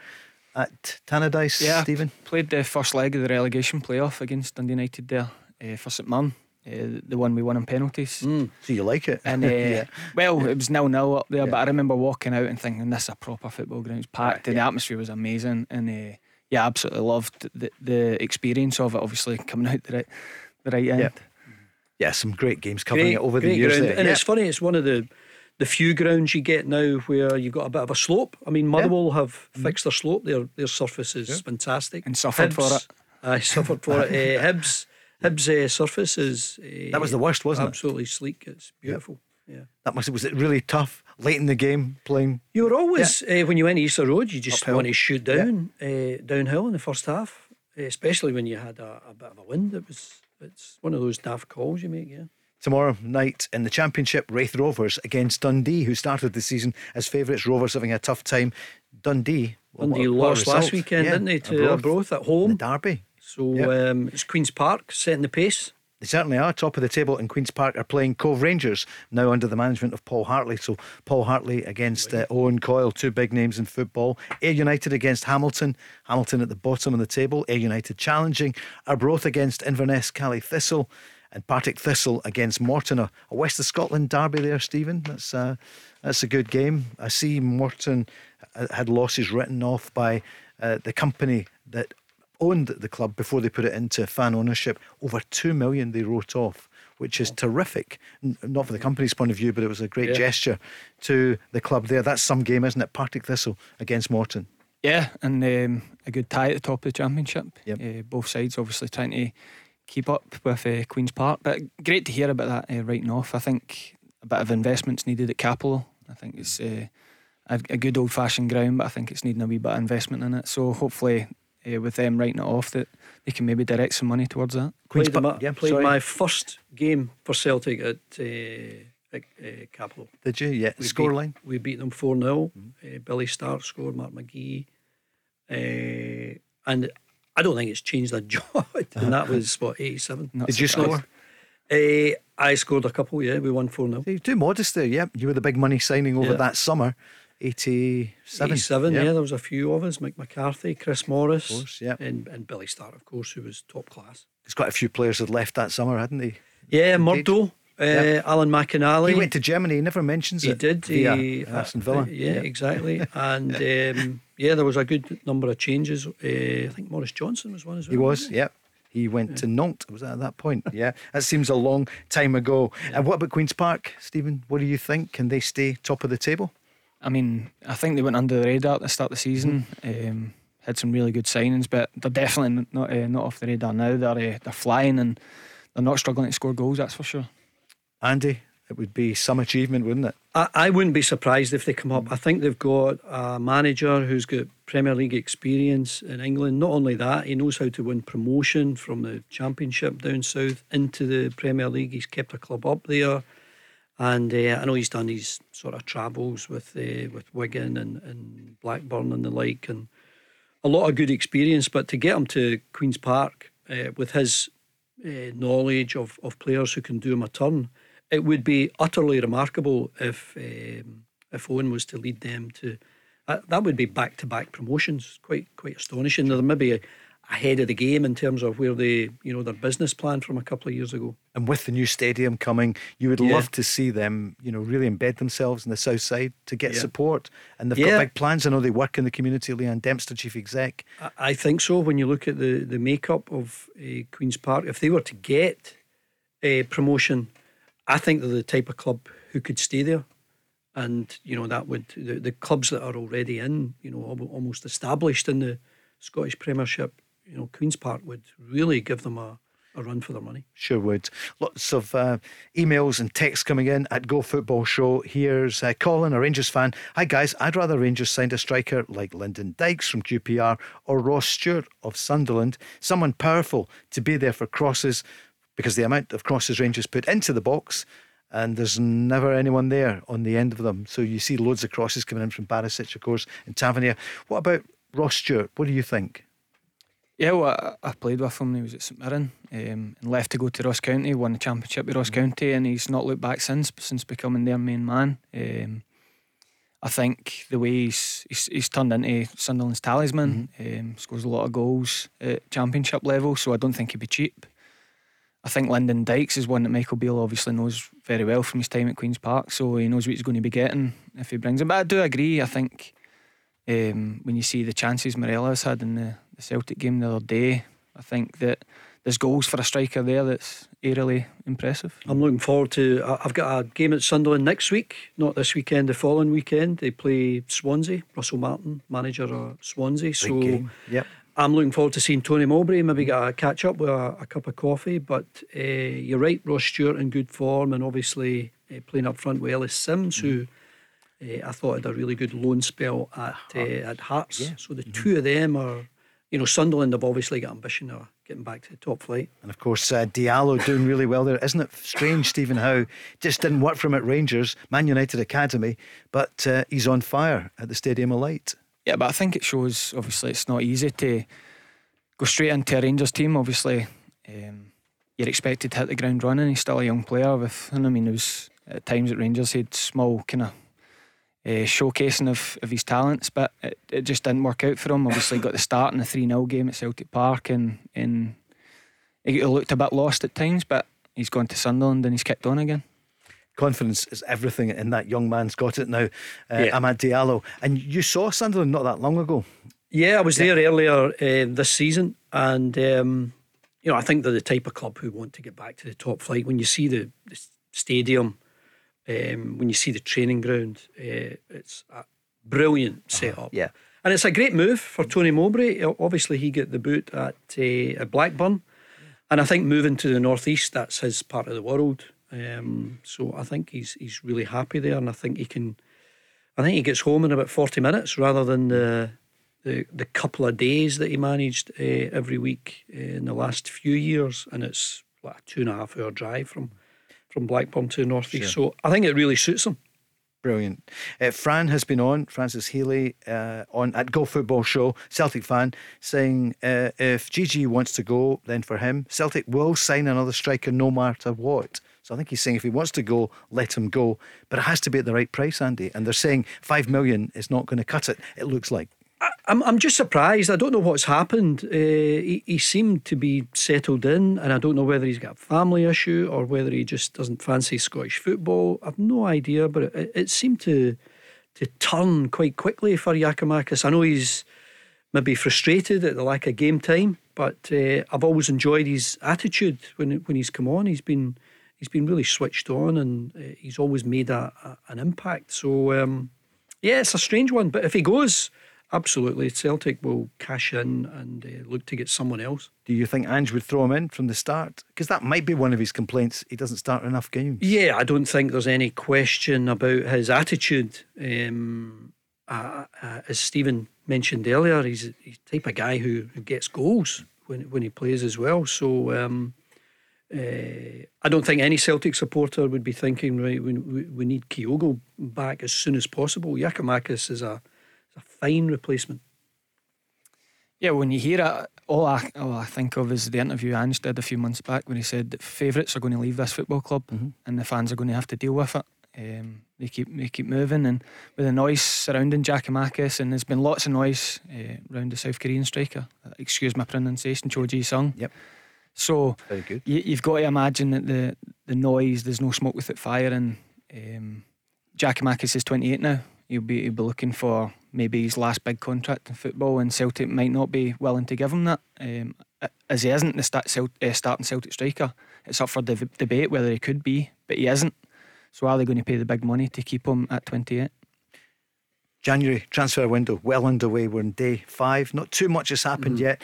at Tannadice, Stephen? Played the first leg of the relegation playoff against Dundee United there. For St Mirren, the one we won in penalties. So you like it? And well, it was 0-0 up there, but I remember walking out and thinking, this is a proper football ground. It's packed, and the atmosphere was amazing. And absolutely loved the experience of it. Obviously coming out the right end. Yeah, some great games covering it over the years. And it's funny, it's one of the few grounds you get now where you've got a bit of a slope. I mean, Motherwell have fixed their slope. Their surface is fantastic. And suffered for it. Hibs' surface is that was the worst, wasn't it? Absolutely sleek. It's beautiful. Yeah. That was it really tough late in the game playing? You were always when you went to Easter Road, you just want to shoot downhill in the first half, especially when you had a bit of a wind. It's one of those daft calls you make. Yeah. Tomorrow night in the Championship, Raith Rovers against Dundee, who started the season as favourites. Rovers having a tough time. Dundee lost last weekend, didn't they, to Arbroath at home? The derby. So it's Queen's Park setting the pace. They certainly are. Top of the table in Queen's Park are playing Cove Rangers, now under the management of Paul Hartley. So Paul Hartley against Owen Coyle, two big names in football. Ayr United against Hamilton. Hamilton at the bottom of the table. Ayr United challenging. Arbroath against Inverness, Cally Thistle. And Partick Thistle against Morton, a West of Scotland derby there, Stephen. That's a good game. I see Morton had losses written off by the company that owned the club before they put it into fan ownership. Over 2 million they wrote off, which is terrific. Not from the company's point of view, but it was a great gesture to the club there. That's some game, isn't it? Partick Thistle against Morton. Yeah, and a good tie at the top of the championship. Yep. Both sides obviously trying to keep up with Queen's Park, but great to hear about that writing off. I think a bit of investment's needed at Capello. I think it's a good old fashioned ground, but I think it's needing a wee bit of investment in it, so hopefully with them writing it off that they can maybe direct some money towards that. Played my first game for Celtic at Capello. Did you? Yeah. Scoreline? We beat them 4-0. Billy Stark scored, Mark McGee, and I don't think it's changed a jot. And that was, 87? Did you score? I scored a couple, yeah. We won 4-0. You're too modest there, yeah. You were the big money signing over that summer. 87? 87, yeah. There was a few of us. Mike McCarthy, Chris Morris. Of course, yeah. And Billy Stark, of course, who was top class. There's quite a few players had left that summer, hadn't they? Yeah, Murdo, Alan McInally. He went to Germany, he never mentions it. He did. He Aston Villa. Yeah, exactly. And... yeah, there was a good number of changes. I think Maurice Johnson was one as well. He was, yeah. He went to Nantes. Was that at that point? Yeah. That seems a long time ago. Yeah. And what about Queen's Park, Stephen? What do you think? Can they stay top of the table? I mean, I think they went under the radar at the start of the season. Had some really good signings, but they're definitely not off the radar now. They're flying and they're not struggling to score goals, that's for sure. Andy, it would be some achievement, wouldn't it? I wouldn't be surprised if they come up. I think they've got a manager who's got Premier League experience in England. Not only that, he knows how to win promotion from the Championship down south into the Premier League. He's kept a club up there, and I know he's done these sort of travels with Wigan and Blackburn and the like, and a lot of good experience. But to get him to Queen's Park with his knowledge of players who can do him a turn, it would be utterly remarkable if Owen was to lead them to... that would be back-to-back promotions. Quite astonishing. They're maybe ahead of the game in terms of where they, their business plan from a couple of years ago. And with the new stadium coming, you would love to see them, really embed themselves in the south side to get support. And they've got big plans. I know they work in the community. Leanne Dempster, chief exec. I think so. When you look at the makeup of Queen's Park, if they were to get a promotion, I think they're the type of club who could stay there, and that would the clubs that are already in, almost established in the Scottish Premiership, Queen's Park would really give them a run for their money. Sure would. Lots of emails and texts coming in at Go Football Show. Here's Colin, a Rangers fan. Hi guys, I'd rather Rangers signed a striker like Lyndon Dykes from QPR or Ross Stewart of Sunderland, someone powerful to be there for crosses, because the amount of crosses Rangers put into the box, and there's never anyone there on the end of them. So you see loads of crosses coming in from Barisic, of course, and Tavernier. What about Ross Stewart? What do you think? Yeah, well, I played with him. He was at St Mirren, and left to go to Ross County. Won the championship with Ross County, and he's not looked back since becoming their main man. I think the way he's turned into Sunderland's talisman, scores a lot of goals at championship level, so I don't think he'd be cheap. I think Lyndon Dykes is one that Michael Beale obviously knows very well from his time at Queen's Park, so he knows what he's going to be getting if he brings him. But I do agree, I think when you see the chances Morelos had in the Celtic game the other day, I think that there's goals for a striker there that's eerily impressive. I'm looking forward to... I've got a game at Sunderland next week, not this weekend, the following weekend. They play Swansea, Russell Martin, manager of Swansea. Big so game, yep. I'm looking forward to seeing Tony Mowbray. Maybe get a catch up with a cup of coffee. But you're right, Ross Stewart in good form, and obviously playing up front with Ellis Sims, who I thought had a really good loan spell at Hearts. Yeah. So the two of them are, Sunderland have obviously got ambition of getting back to the top flight. And of course Diallo doing really well there. Isn't it strange, Stephen, how just didn't work for him at Rangers, Man United Academy, but he's on fire at the Stadium of Light. Yeah, but I think it shows, obviously, it's not easy to go straight into a Rangers team. Obviously, you're expected to hit the ground running. He's still a young player with, and I mean, there was at times at Rangers he had small kind of showcasing of his talents, but it just didn't work out for him. Obviously got the start in the 3-0 game at Celtic Park, and he looked a bit lost at times, but he's gone to Sunderland and he's kicked on again. Confidence is everything, and that young man's got it now. Amad Diallo, and you saw Sunderland not that long ago. Yeah, I was there earlier this season, and you know, I think they're the type of club who want to get back to the top flight. When you see the stadium, when you see the training ground, it's a brilliant setup. Yeah, and it's a great move for Tony Mowbray. Obviously, he got the boot at Blackburn, and I think moving to the northeast, that's his part of the world. So I think he's really happy there, and I think he can. I think he gets home in about 40 minutes rather than the couple of days that he managed every week in the last few years, and it's like a 2.5 hour drive from Blackburn to the northeast. Sure. So I think it really suits him. Brilliant. Fran has been on, Francis Healy, on at Go Football Show, Celtic fan, saying if Gigi wants to go, then for him, Celtic will sign another striker no matter what. So I think he's saying if he wants to go, let him go, but it has to be at the right price, Andy. And they're saying 5 million is not going to cut it. It looks like. I'm just surprised. I don't know what's happened. He seemed to be settled in, and I don't know whether he's got a family issue or whether he just doesn't fancy Scottish football. I've no idea, but it seemed to turn quite quickly for Giakoumakis. I know he's maybe frustrated at the lack of game time, but I've always enjoyed his attitude when he's come on. He's been really switched on, and he's always made an impact. So yeah, it's a strange one. But if he goes, absolutely, Celtic will cash in and look to get someone else. Do you think Ange would throw him in from the start? Because that might be one of his complaints. He doesn't start enough games. Yeah, I don't think there's any question about his attitude. As Stephen mentioned earlier, he's the type of guy who gets goals when he plays as well. So I don't think any Celtic supporter would be thinking, right, we need Kyogo back as soon as possible. Giakoumakis is a fine replacement. Yeah, when you hear it, all I think of is the interview Ange did a few months back when he said that favourites are going to leave this football club, mm-hmm. and the fans are going to have to deal with it. They keep moving, and with the noise surrounding Giakoumakis, and there's been lots of noise around the South Korean striker, excuse my pronunciation, Cho Ji-sung. Yep. So very good. You've got to imagine that the noise, there's no smoke without fire, and Giakoumakis is 28 now. He'll be looking for maybe his last big contract in football, and Celtic might not be willing to give him that, as he isn't the starting Celtic striker. It's up for debate whether he could be, but he isn't. So are they going to pay the big money to keep him at 28? January transfer window well underway. We're on day 5. Not too much has happened yet.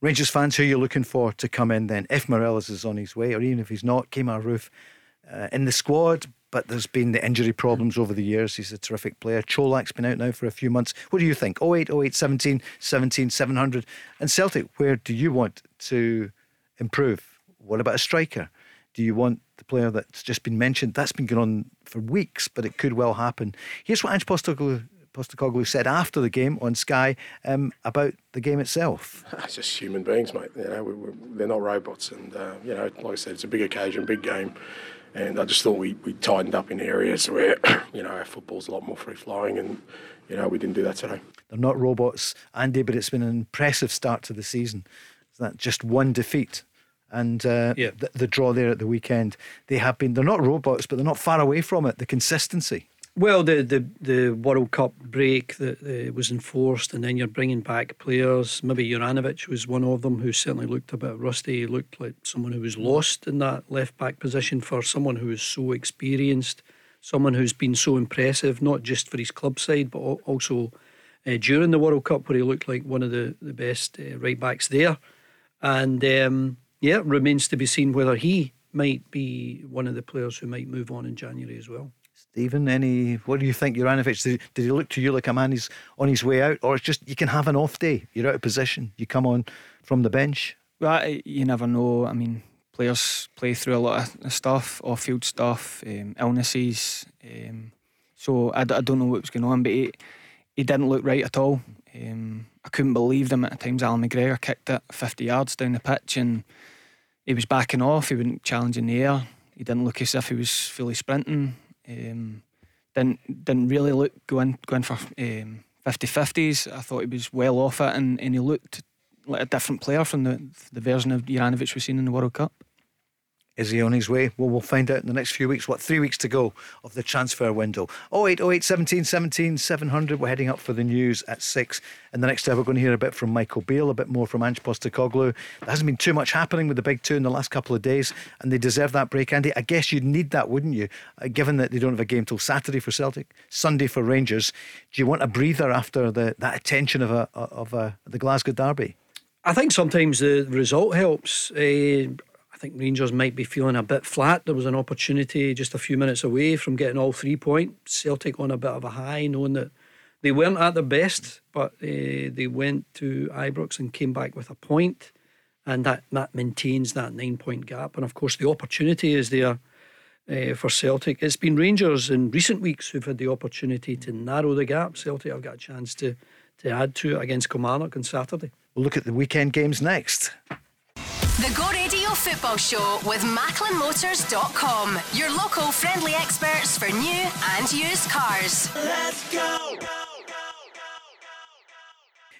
Rangers fans, who are you looking for to come in then? If Morelos is on his way, or even if he's not, Kemar Roof in the squad, but there's been the injury problems over the years. He's a terrific player. Cholak's been out now for a few months. What do you think? 08, 17, 17, 700. And Celtic, where do you want to improve? What about a striker? Do you want the player that's just been mentioned? That's been going on for weeks, but it could well happen. Here's what Ange Postecoglou said after the game on Sky about the game itself. It's just human beings, mate. You know, they're not robots, and you know, like I said, it's a big occasion, big game, and I just thought we tightened up in areas where, you know, our football's a lot more free flowing, and you know, we didn't do that today. They're not robots, Andy, but it's been an impressive start to the season. Is that just one defeat? And the draw there at the weekend, they're not robots, but they're not far away from it. The consistency. Well, the World Cup break that was enforced, and then you're bringing back players. Maybe Juranovic was one of them, who certainly looked a bit rusty. He looked like someone who was lost in that left-back position, for someone who is so experienced, someone who's been so impressive, not just for his club side, but also during the World Cup, where he looked like one of the best right-backs there. And, yeah, it remains to be seen whether he might be one of the players who might move on in January as well. Stephen, what do you think, Juranovic? Did he look to you like a man who's on his way out, or it's just you can have an off day? You're out of position, you come on from the bench. Well, you never know. I mean, players play through a lot of stuff, off-field stuff, illnesses. So I don't know what was going on, but he didn't look right at all. I couldn't believe them at times. Alan McGregor kicked it 50 yards down the pitch, and he was backing off, he wouldn't challenge in the air, he didn't look as if he was fully sprinting, didn't really look going for 50-50s. I thought he was well off it, and he looked like a different player from the version of Juranovic we've seen in the World Cup. Is he on his way? Well, we'll find out in the next few weeks. What, 3 weeks to go of the transfer window? 0808 17 17 700. We're heading up for the news at 6. And the next hour, we're going to hear a bit from Michael Beale, a bit more from Ange Postecoglou. There hasn't been too much happening with the big two in the last couple of days, and they deserve that break, Andy. I guess you'd need that, wouldn't you? Given that they don't have a game till Saturday for Celtic, Sunday for Rangers. Do you want a breather after that attention of the Glasgow derby? I think sometimes the result helps. I think Rangers might be feeling a bit flat. There was an opportunity just a few minutes away from getting all 3 points. Celtic on a bit of a high, knowing that they weren't at their best, but they went to Ibrox and came back with a point, and that maintains that 9 point gap. And of course the opportunity is there for Celtic. It's been Rangers in recent weeks who've had the opportunity to narrow the gap. Celtic have got a chance to add to it against Kilmarnock on Saturday. We'll look at the weekend games next. The Go Radio Football Show with MacklinMotors.com. Your local friendly experts for new and used cars. Let's go!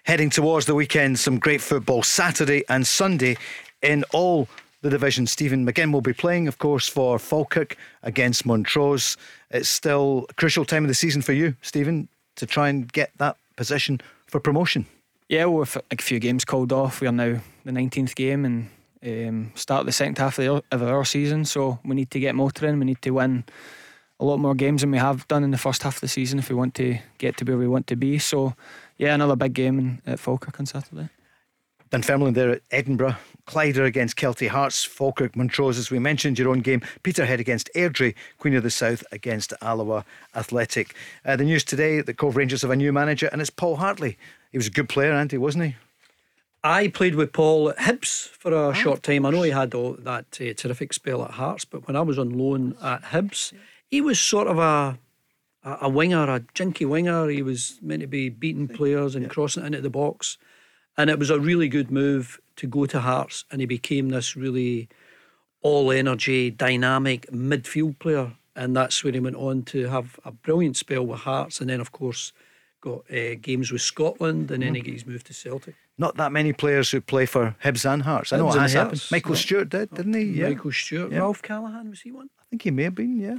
Heading towards the weekend, some great football Saturday and Sunday in all the divisions. Stephen McGinn will be playing, of course, for Falkirk against Montrose. It's still a crucial time of the season for you, Stephen, to try and get that position for promotion. Yeah, well, with a few games called off, we are now the 19th game and start the second half of our season. So we need to get motoring. We need to win a lot more games than we have done in the first half of the season if we want to get to where we want to be. So yeah, another big game at Falkirk on Saturday. Dunfermline there at Edinburgh, Clyde are against Kelty Hearts, Falkirk, Montrose, as we mentioned, your own game, Peterhead against Airdrie, Queen of the South against Alloa Athletic. The news today, the Cove Rangers have a new manager, and it's Paul Hartley. He was a good player, Andy, wasn't he? I played with Paul at Hibs for a short time. I know he had all that terrific spell at Hearts, but when I was on loan at Hibs, he was sort of a winger, a jinky winger. He was meant to be beating players and crossing it into the box. And it was a really good move to go to Hearts, and he became this really all-energy, dynamic midfield player. And that's when he went on to have a brilliant spell with Hearts, and then, of course, got games with Scotland, and then he's moved to Celtic. Not that many players who play for Hibs and Hearts. I know what has happened. Michael Stewart did, didn't he? Yeah. Michael Stewart. Yeah. Ralph Callaghan, was he one? I think he may have been, yeah.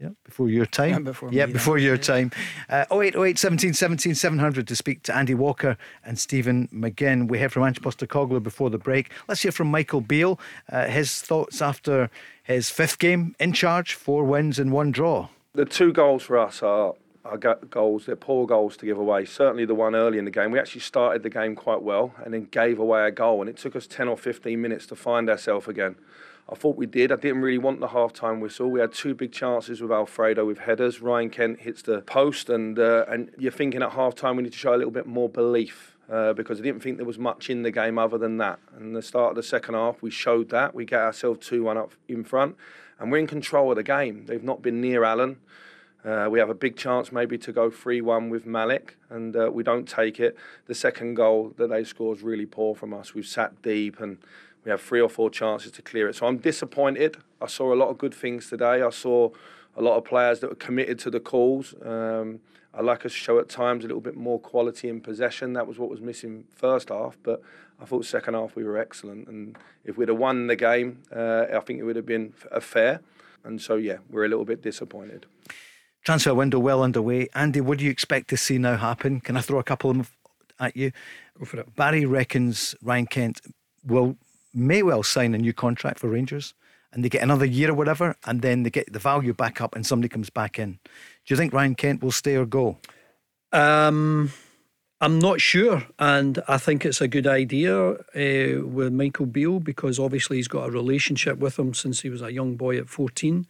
Yeah, before your time. Before your time. 0808 17 17 700 to speak to Andy Walker and Stephen McGinn. We heard from Ange Postecoglou before the break. Let's hear from Michael Beale, his thoughts after his fifth game in charge, 4 wins and 1 draw. The 2 goals for us are goals, they're poor goals to give away. Certainly the one early in the game, we actually started the game quite well and then gave away a goal, and it took us 10 or 15 minutes to find ourselves again. I thought we did. I didn't really want the half-time whistle. We had 2 big chances with Alfredo with headers. Ryan Kent hits the post, and you're thinking at half-time we need to show a little bit more belief because I didn't think there was much in the game other than that. And the start of the second half, we showed that. We get ourselves 2-1 up in front, and we're in control of the game. They've not been near Allen. We have a big chance maybe to go 3-1 with Malik, and we don't take it. The second goal that they score is really poor from us. We've sat deep, and we have 3 or 4 chances to clear it. So I'm disappointed. I saw a lot of good things today. I saw a lot of players that were committed to the calls. I like us to show at times a little bit more quality in possession. That was what was missing first half, but I thought second half we were excellent. And if we'd have won the game, I think it would have been a fair. And so, yeah, we're a little bit disappointed. Transfer window well underway. Andy, what do you expect to see now happen? Can I throw a couple of them at you? Go for it. Barry reckons Ryan Kent may well sign a new contract for Rangers, and they get another year or whatever, and then they get the value back up and somebody comes back in. Do you think Ryan Kent will stay or go? I'm not sure, and I think it's a good idea with Michael Beale, because obviously he's got a relationship with him since he was a young boy at 14.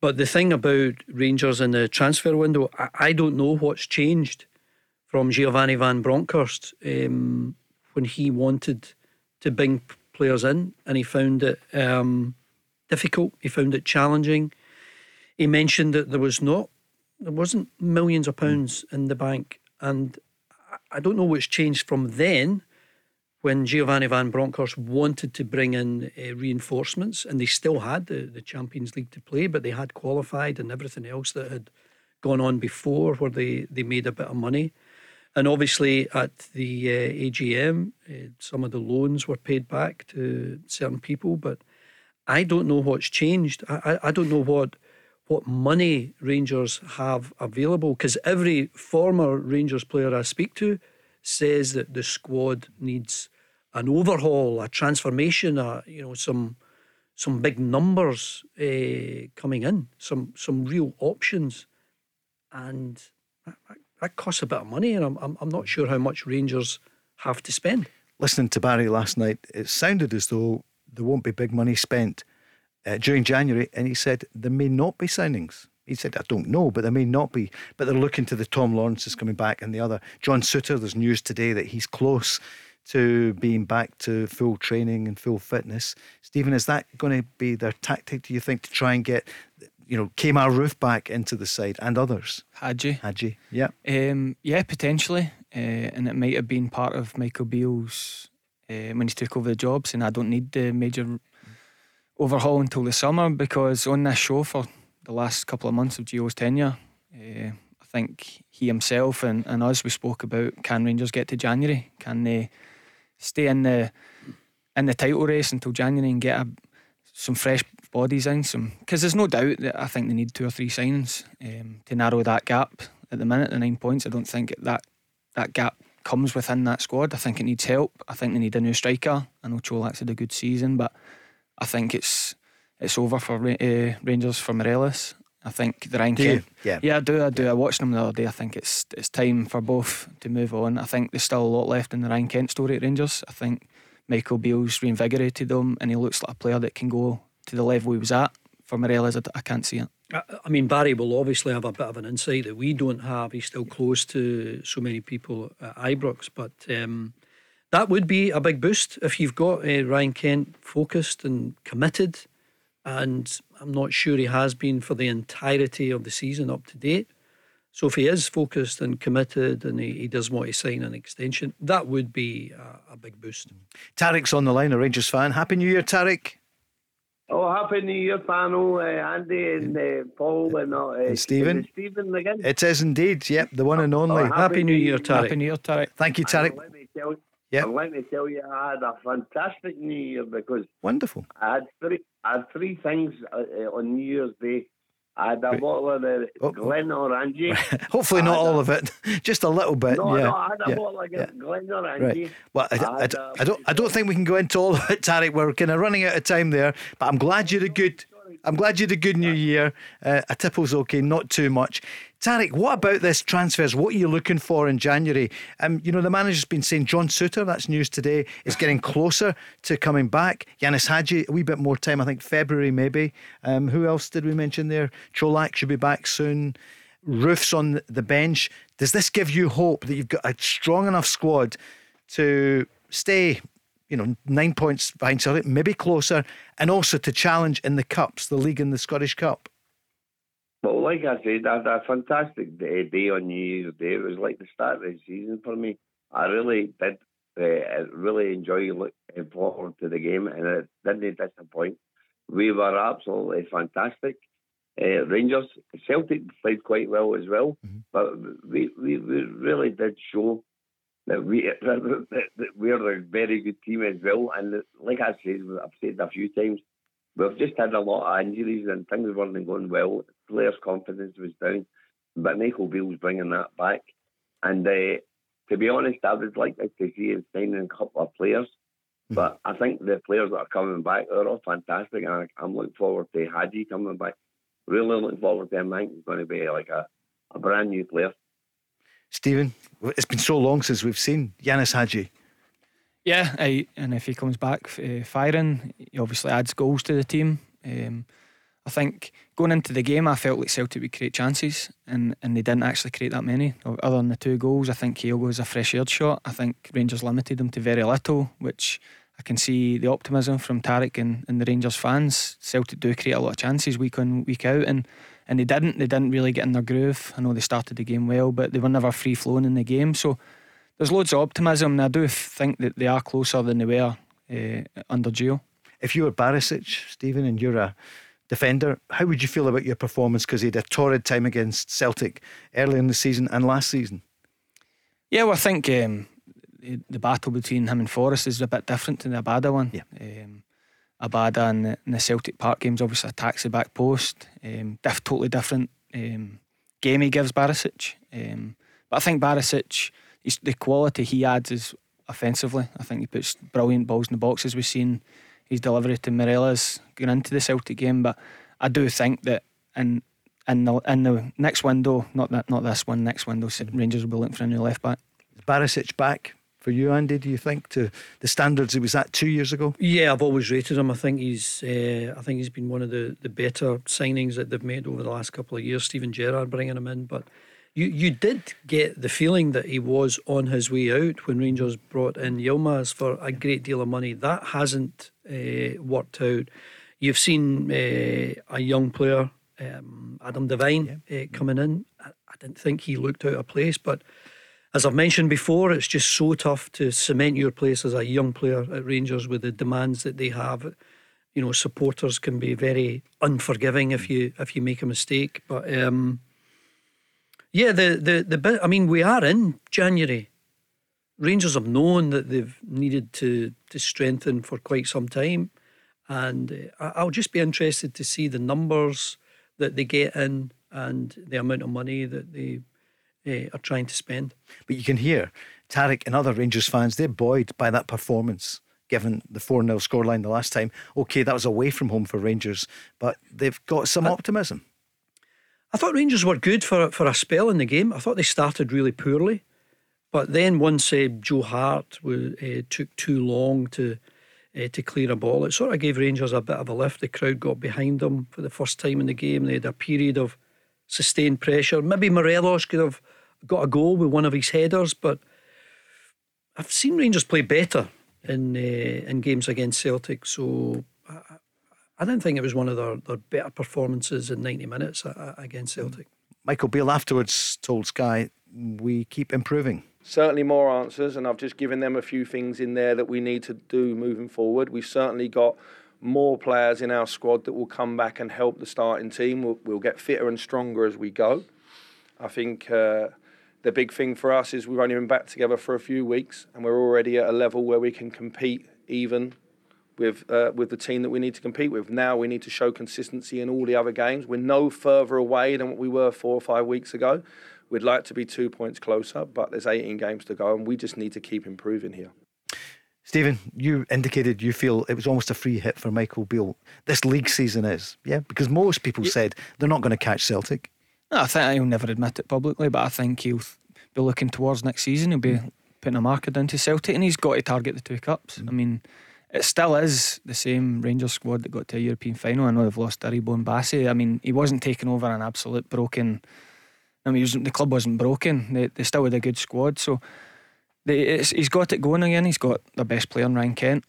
But the thing about Rangers in the transfer window, I don't know what's changed from Giovanni van Bronckhorst when he wanted to bring players in, and he found it difficult. He found it challenging. He mentioned that there wasn't millions of pounds in the bank, and I don't know what's changed from then when Giovanni Van Bronckhorst wanted to bring in reinforcements, and they still had the Champions League to play, but they had qualified and everything else that had gone on before, where they made a bit of money. And obviously at the AGM, some of the loans were paid back to certain people, but I don't know what's changed. I don't know what money Rangers have available, because every former Rangers player I speak to says that the squad needs an overhaul, a transformation, some big numbers coming in, some real options, and that costs a bit of money, and I'm not sure how much Rangers have to spend. Listening to Barry last night, it sounded as though there won't be big money spent during January, and he said there may not be signings. He said, I don't know, but there may not be. But they're looking to the Tom Lawrence's coming back and the other. John Souter, there's news today that he's close to being back to full training and full fitness. Stephen, is that going to be their tactic, do you think, to try and get, Kemar Roof back into the side and others? Hadji, yeah. Yeah, potentially. And it might have been part of Michael Beale's, when he took over the job, saying I don't need the major overhaul until the summer, because on this show for the last couple of months of Gio's tenure, I think he himself and us, we spoke about, can Rangers get to January? Can they stay in the title race until January and get some fresh bodies in? Because there's no doubt that I think they need 2 or 3 signings to narrow that gap. At the minute, the 9 points, I don't think that gap comes within that squad. I think it needs help. I think they need a new striker. I know Cholak's had a good season, but I think it's over for Rangers for Morelos. I think the Ryan Kent. Yeah, I do. I watched them the other day. I think it's time for both to move on. I think there's still a lot left in the Ryan Kent story at Rangers. I think Michael Beale's reinvigorated them, and he looks like a player that can go to the level he was at. For Morelos, I can't see it. I mean, Barry will obviously have a bit of an insight that we don't have. He's still close to so many people at Ibrox, but that would be a big boost if you've got Ryan Kent focused and committed. And I'm not sure he has been for the entirety of the season up to date. So if he is focused and committed and he does want to sign an extension, that would be a big boost. Tarek's on the line, a Rangers fan. Happy New Year, Tarek. Oh, Happy New Year, panel, Andy and Paul and Stephen. Stephen again. It is indeed, yep, the one and only. Happy New Year, Tarek. Happy New Year, Tarek. Thank you, Tarek. Let me tell you, I had a fantastic New Year, because wonderful. I had three things on New Year's Day. I had a bottle of the Glen Orange. Hopefully not all of it, just a little bit. No, I had a bottle of Glen Orange. Right. Well, I don't think we can go into all of it, Tarek. We're kind of running out of time there. But I'm glad you had a good New Year. A tipple's okay, not too much. Tarek, what about this transfers? What are you looking for in January? The manager's been saying John Souter, that's news today, is getting closer to coming back. Yanis Hadji, a wee bit more time, I think February maybe. Who else did we mention there? Cholak should be back soon. Roof's on the bench. Does this give you hope that you've got a strong enough squad to stay, 9 points behind Celtic, maybe closer, and also to challenge in the cups, the league and the Scottish Cup? Well, like I said, I had a fantastic day on New Year's Day. It was like the start of the season for me. I really did really enjoy looking forward to the game, and it didn't disappoint. We were absolutely fantastic. Rangers, Celtic played quite well as well, but we really did show that we're a very good team as well. And like I said, I've said a few times, we've just had a lot of injuries and things weren't going well. Players' confidence was down, but Michael Beale's bringing that back. And to be honest, I would like to see him signing a couple of players, but I think the players that are coming back are all fantastic, and I'm looking forward to Hadji coming back. Really looking forward to him. I think he's going to be like a brand new player. Stephen, it's been so long since we've seen Yanis Hadji. Yeah, and if he comes back firing, he obviously adds goals to the team. I think going into the game, I felt like Celtic would create chances, and they didn't actually create that many. Other than the 2 goals, I think Kyogo was a fresh-eared shot. I think Rangers limited them to very little, which I can see the optimism from Tarek and the Rangers fans. Celtic do create a lot of chances week on, week out, and they didn't really get in their groove. I know they started the game well, but they were never free-flowing in the game, so there's loads of optimism, and I do think that they are closer than they were under Gio. If you were Barisic, Stephen, and you're a defender, how would you feel about your performance? Because he had a torrid time against Celtic early in the season and last season. Yeah, well, I think the battle between him and Forrest is a bit different than the Abada one. Yeah. Abada in the Celtic Park games obviously attacks the back post. Totally different game he gives Barisic. But I think Barisic, the quality he adds is offensively. I think he puts brilliant balls in the box, as we've seen. His delivery to Morelos going into the Celtic game. But I do think that in the next window, not this one, next window, Rangers will be looking for a new left back. Is Barisic back for you, Andy, do you think, to the standards he was at 2 years ago? Yeah, I've always rated him. I think he's been one of the better signings that they've made over the last couple of years. Stephen Gerrard bringing him in, but you did get the feeling that he was on his way out when Rangers brought in Yilmaz for a great deal of money. That hasn't worked out. You've seen a young player, Adam Devine, coming in. I didn't think he looked out of place, but as I've mentioned before, it's just so tough to cement your place as a young player at Rangers with the demands that they have. You know, supporters can be very unforgiving if you make a mistake, but. Yeah, the bit. I mean, we are in January. Rangers have known that they've needed to strengthen for quite some time, and I'll just be interested to see the numbers that they get in and the amount of money that they are trying to spend. But you can hear Tarek and other Rangers fans, they're buoyed by that performance, given the 4-0 scoreline the last time. Okay, that was away from home for Rangers, but they've got some optimism. I thought Rangers were good for a spell in the game. I thought they started really poorly, but then once Joe Hart took too long to clear a ball, it sort of gave Rangers a bit of a lift. The crowd got behind them for the first time in the game. They had a period of sustained pressure. Maybe Morelos could have got a goal with one of his headers, but I've seen Rangers play better in games against Celtic, so I don't think it was one of their better performances in 90 minutes against Celtic. Michael Beale afterwards told Sky, we keep improving. Certainly more answers, and I've just given them a few things in there that we need to do moving forward. We've certainly got more players in our squad that will come back and help the starting team. We'll get fitter and stronger as we go. I think the big thing for us is we've only been back together for a few weeks and we're already at a level where we can compete even with the team that we need to compete with. Now we need to show consistency in all the other games. We're no further away than what we were 4 or 5 weeks ago. We'd like to be 2 points closer, but there's 18 games to go and we just need to keep improving here. Stephen, you indicated you feel it was almost a free hit for Michael Beale. This league season is, yeah? Because most people said they're not going to catch Celtic. No, I think he'll never admit it publicly, but I think he'll be looking towards next season. He'll be putting a marker down to Celtic, and he's got to target the two cups. I mean, it still is the same Rangers squad that got to a European final. I know they've lost Daribo and Bassey. I mean, he wasn't taking over an absolute broken... I mean, the club wasn't broken. They still had a good squad. So he's got it going again. He's got the best player in Ryan Kent,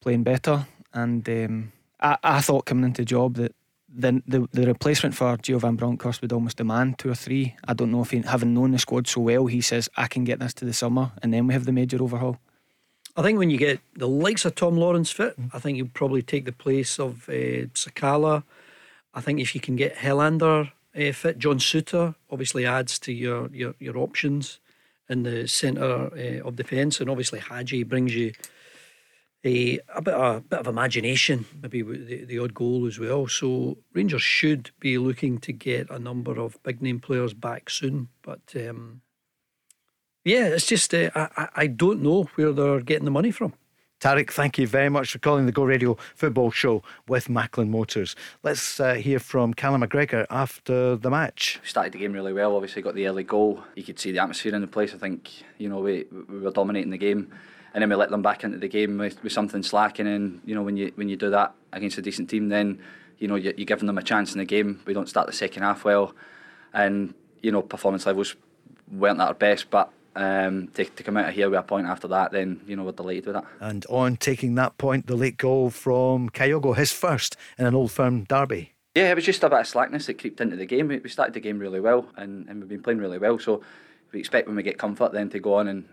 playing better. And I thought coming into the job that the replacement for Gio Van Bronckhorst would almost demand two or three. I don't know if he, having known the squad so well, he says, I can get this to the summer and then we have the major overhaul. I think when you get the likes of Tom Lawrence fit, I think he'll probably take the place of Sakala. I think if you can get Helander fit, John Suter obviously adds to your options in the centre of defence, and obviously Hadji brings you a bit of imagination, maybe the odd goal as well. So Rangers should be looking to get a number of big name players back soon, but. Yeah, it's just, I don't know where they're getting the money from. Tarek, thank you very much for calling the Go Radio Football Show with Macklin Motors. Let's hear from Callum McGregor after the match. We started the game really well, obviously got the early goal. You could see the atmosphere in the place. I think, you know, we were dominating the game, and then we let them back into the game with something slacking. And, you know, when you do that against a decent team, then, you know, you're giving them a chance in the game. We don't start the second half well. And, you know, performance levels weren't at our best, but... to come out of here with a point after that, then, you know, we're delighted with that. And on taking that point, the late goal from Kyogo, his first in an Old Firm derby. Yeah, it was just a bit of slackness that creeped into the game. We started the game really well and we've been playing really well, so we expect when we get comfort then to go on and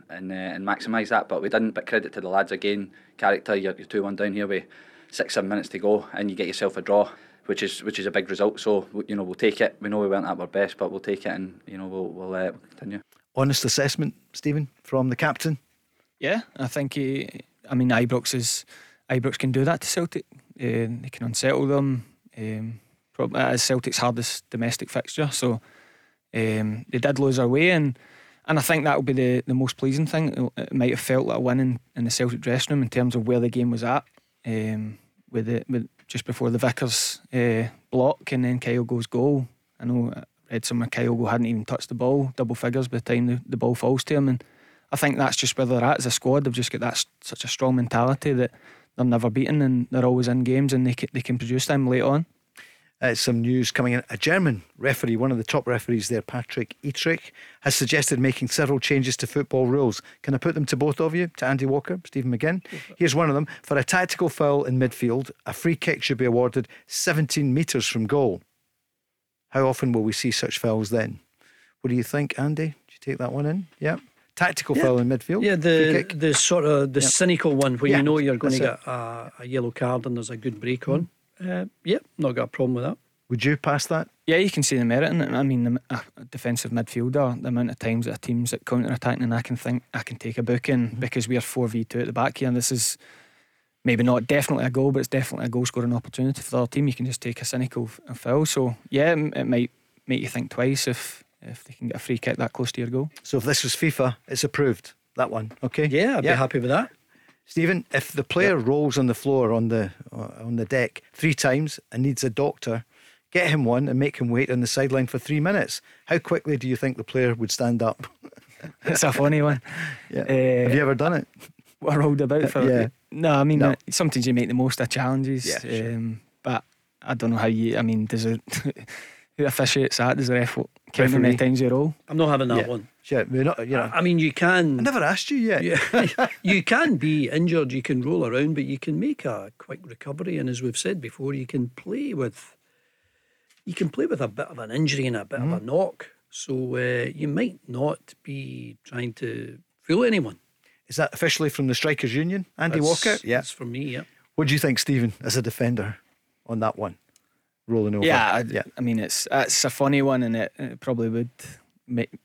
maximise that, but we didn't. But credit to the lads again, character. You're 2-1 down here with 6-7 minutes to go, and you get yourself a draw, which is a big result. So we'll take it. We know we weren't at our best, but we'll take it, and we'll continue. Honest assessment, Stephen, from the captain. Yeah, I think Ibrox can do that to Celtic. They can unsettle them. Probably as Celtic's hardest domestic fixture, so they did lose their way, and I think that will be the most pleasing thing. It might have felt like a win in the Celtic dressing room in terms of where the game was at, with just before the Vickers block and then Kyogo's goal. I know I read somewhere Kyogo hadn't even touched the ball, double figures by the time the ball falls to him, and I think that's just where they're at as a squad. They've just got that such a strong mentality that they're never beaten and they're always in games, and they can produce them late on. Some news coming in. A German referee, one of the top referees there, Patrick Etrich, has suggested making several changes to football rules. Can I put them to both of you? To Andy Walker, Stephen McGinn. Here's one of them. For a tactical foul in midfield, a free kick should be awarded 17 metres from goal. How often will we see such fouls then? What do you think, Andy? Did you take that one in? Yeah. Tactical foul in midfield. Yeah, the sort of the cynical one where you know you're going to get a yellow card and there's a good break on. Not got a problem with that. Would you pass that? Yeah, you can see the merit in it. I mean, a defensive midfielder, the amount of times that a team's at counter-attacking, and I can take a booking because we are 4v2 at the back here, and this is maybe not definitely a goal, but it's definitely a goal-scoring opportunity for the other team. You can just take a cynical foul. So, yeah, it might make you think twice if they can get a free kick that close to your goal. So if this was FIFA, it's approved, that one, okay? Yeah, I'd be happy with that. Stephen, if the player rolls on the floor on the deck 3 times and needs a doctor, get him one and make him wait on the sideline for 3 minutes. How quickly do you think the player would stand up? It's a funny one. Yeah. Have you ever done it? What I rolled about for it? No, I mean, sometimes you make the most of challenges. Yeah, sure. But I don't know how you... I mean, does it... Who officiates that? Does the ref count how many times you roll? I'm not having that one. Yeah, we're not, I mean, you can. I never asked you yet. You can be injured, you can roll around, but you can make a quick recovery. And as we've said before, you can play with a bit of an injury and a bit of a knock. So you might not be trying to fool anyone. Is that officially from the Strikers Union, Andy Walker? Yeah, that's from me. Yeah. What do you think, Stephen, as a defender on that one? Rolling over. Yeah, I mean it's a funny one, and it probably would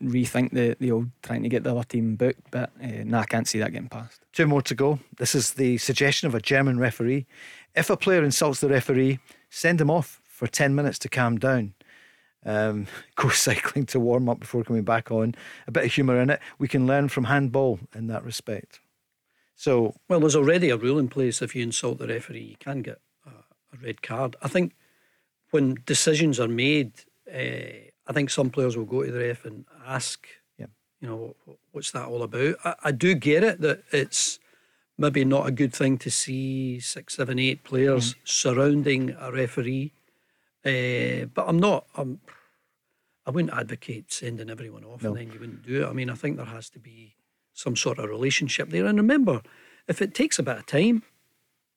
rethink the old trying to get the other team booked, but I can't see that getting past. 2 more to go. This is the suggestion of a German referee. If a player insults the referee, send him off for 10 minutes to calm down. Go cycling to warm up before coming back on. A bit of humour in it. We can learn from handball in that respect. So, well, there's already a rule in place. If you insult the referee, you can get a red card. I think when decisions are made, I think some players will go to the ref and ask, what's that all about? I do get it that it's maybe not a good thing to see 6, 7, 8 players surrounding a referee, but I wouldn't advocate sending everyone off and then you wouldn't do it. I mean, I think there has to be some sort of relationship there. And remember, if it takes a bit of time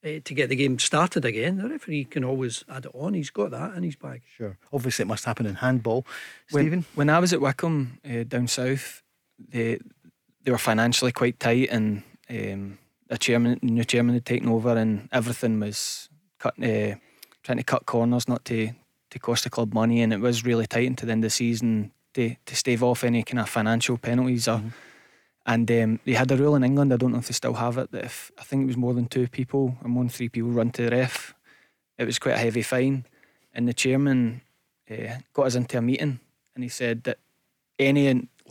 to get the game started again, the referee can always add it on. He's got that in his bag. Sure. Obviously it must happen in handball. Stephen? When I was at Wycombe down south, they were financially quite tight, and the new chairman had taken over, and everything was cut, trying to cut corners not to cost the club money, and it was really tight until the end of the season to stave off any kind of financial penalties or And they had a rule in England, I don't know if they still have it, that if I think it was more than 2 people or more than 3 people run to the ref, it was quite a heavy fine. And the chairman got us into a meeting, and he said that if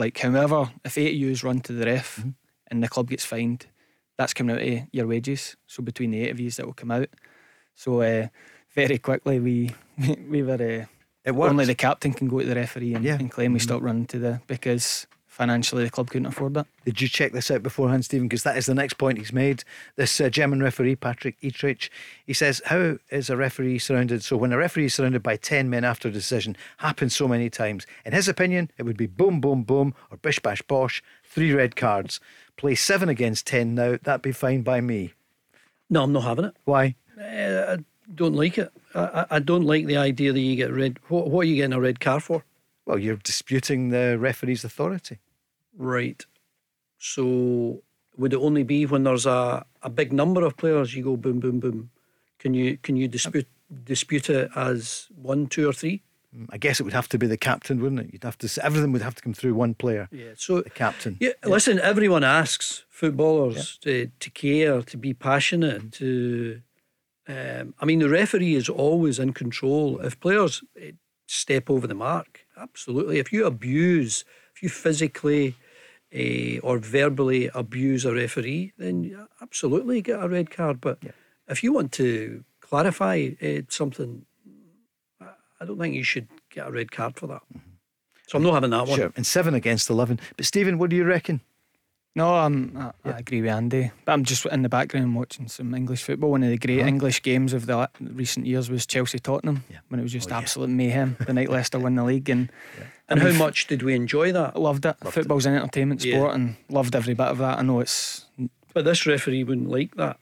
8 of you run to the ref and the club gets fined, that's coming out of your wages. So between the 8 of you, that will come out. So very quickly we were only the captain can go to the referee and claim we stopped running to the, because financially the club couldn't afford that. Did you check this out beforehand, Stephen? Because that is the next point he's made. This German referee, Patrick Etrich, he says, how is a referee surrounded? So when a referee is surrounded by 10 men after a decision, happens so many times. In his opinion, it would be boom, boom, boom, or bish, bash, bosh, 3 red cards. Play 7 against 10 now, that'd be fine by me. No, I'm not having it. Why? I don't like it. I don't like the idea that you get red. What are you getting a red card for? Well, you're disputing the referee's authority. Right. So would it only be when there's a big number of players you go boom, boom, boom? Can you dispute it as 1, 2 or 3? I guess it would have to be the captain, wouldn't it? You'd have to, everything would have to come through one player. Yeah, so the captain. Yeah, yeah. Listen, everyone asks footballers to care, to be passionate, to. I mean, the referee is always in control. If players step over the mark, absolutely. If you abuse, if you physically or verbally abuse a referee, then absolutely get a red card. But if you want to clarify something, I don't think you should get a red card for that. Mm-hmm. So I'm not having that one. Sure. And 7 against 11. But Stephen, what do you reckon? No, I agree with Andy. But I'm just in the background watching some English football. One of the great English games of the recent years was Chelsea-Tottenham, when it was just absolute mayhem the night Leicester won the league. And how much did we enjoy that? I loved it. Football's an entertainment sport and loved every bit of that. I know it's... But this referee wouldn't like that.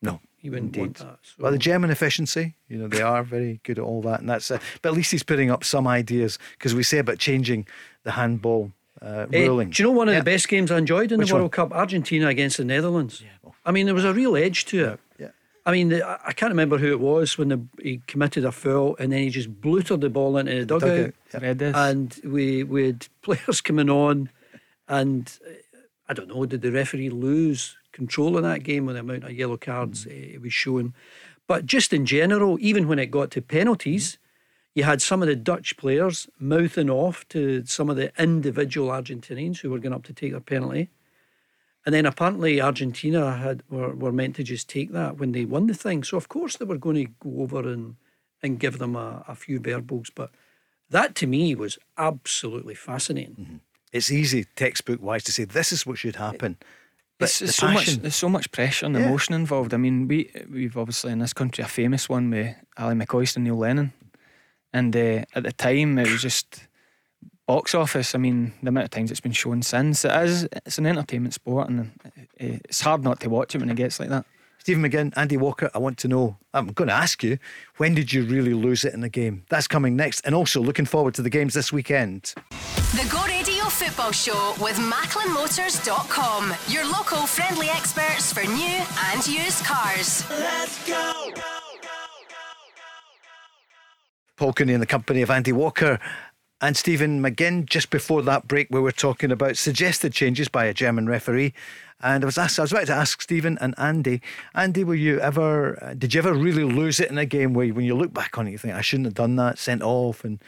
No. He wouldn't want that. So. Well, the German efficiency, they are very good at all that. And that's it. But at least he's putting up some ideas, because we say about changing the handball ruling. Do you know one of the best games I enjoyed in the World Cup? Argentina against the Netherlands. Yeah. I mean, there was a real edge to it. Yeah. I mean, I can't remember who it was when he committed a foul and then he just blutered the ball into the dugout. Yeah. And we had players coming on, and I don't know, did the referee lose control in that game with the amount of yellow cards it was showing? But just in general, even when it got to penalties, you had some of the Dutch players mouthing off to some of the individual Argentinians who were going up to take their penalty. And then apparently Argentina were meant to just take that when they won the thing. So of course they were going to go over and give them a few verbals. But that to me was absolutely fascinating. Mm-hmm. It's easy textbook-wise to say this is what should happen. But it's so much, there's so much pressure and emotion involved. I mean, we've obviously in this country a famous one with Ali McCoist and Neil Lennon. And at the time it was just box office. I mean, the amount of times it's been shown since, it's an entertainment sport, and it's hard not to watch it when it gets like that. Stephen McGinn, Andy Walker, I want to know, I'm going to ask you, when did you really lose it in the game? That's coming next, and also looking forward to the games this weekend. The Go Radio Football Show with MacklinMotors.com, your local friendly experts for new and used cars. Let's go! Paul Cooney in the company of Andy Walker and Stephen McGinn. Just before that break, we were talking about suggested changes by a German referee, and I was about to ask Stephen and Andy, did you ever really lose it in a game where when you look back on it you think I shouldn't have done that, sent off, and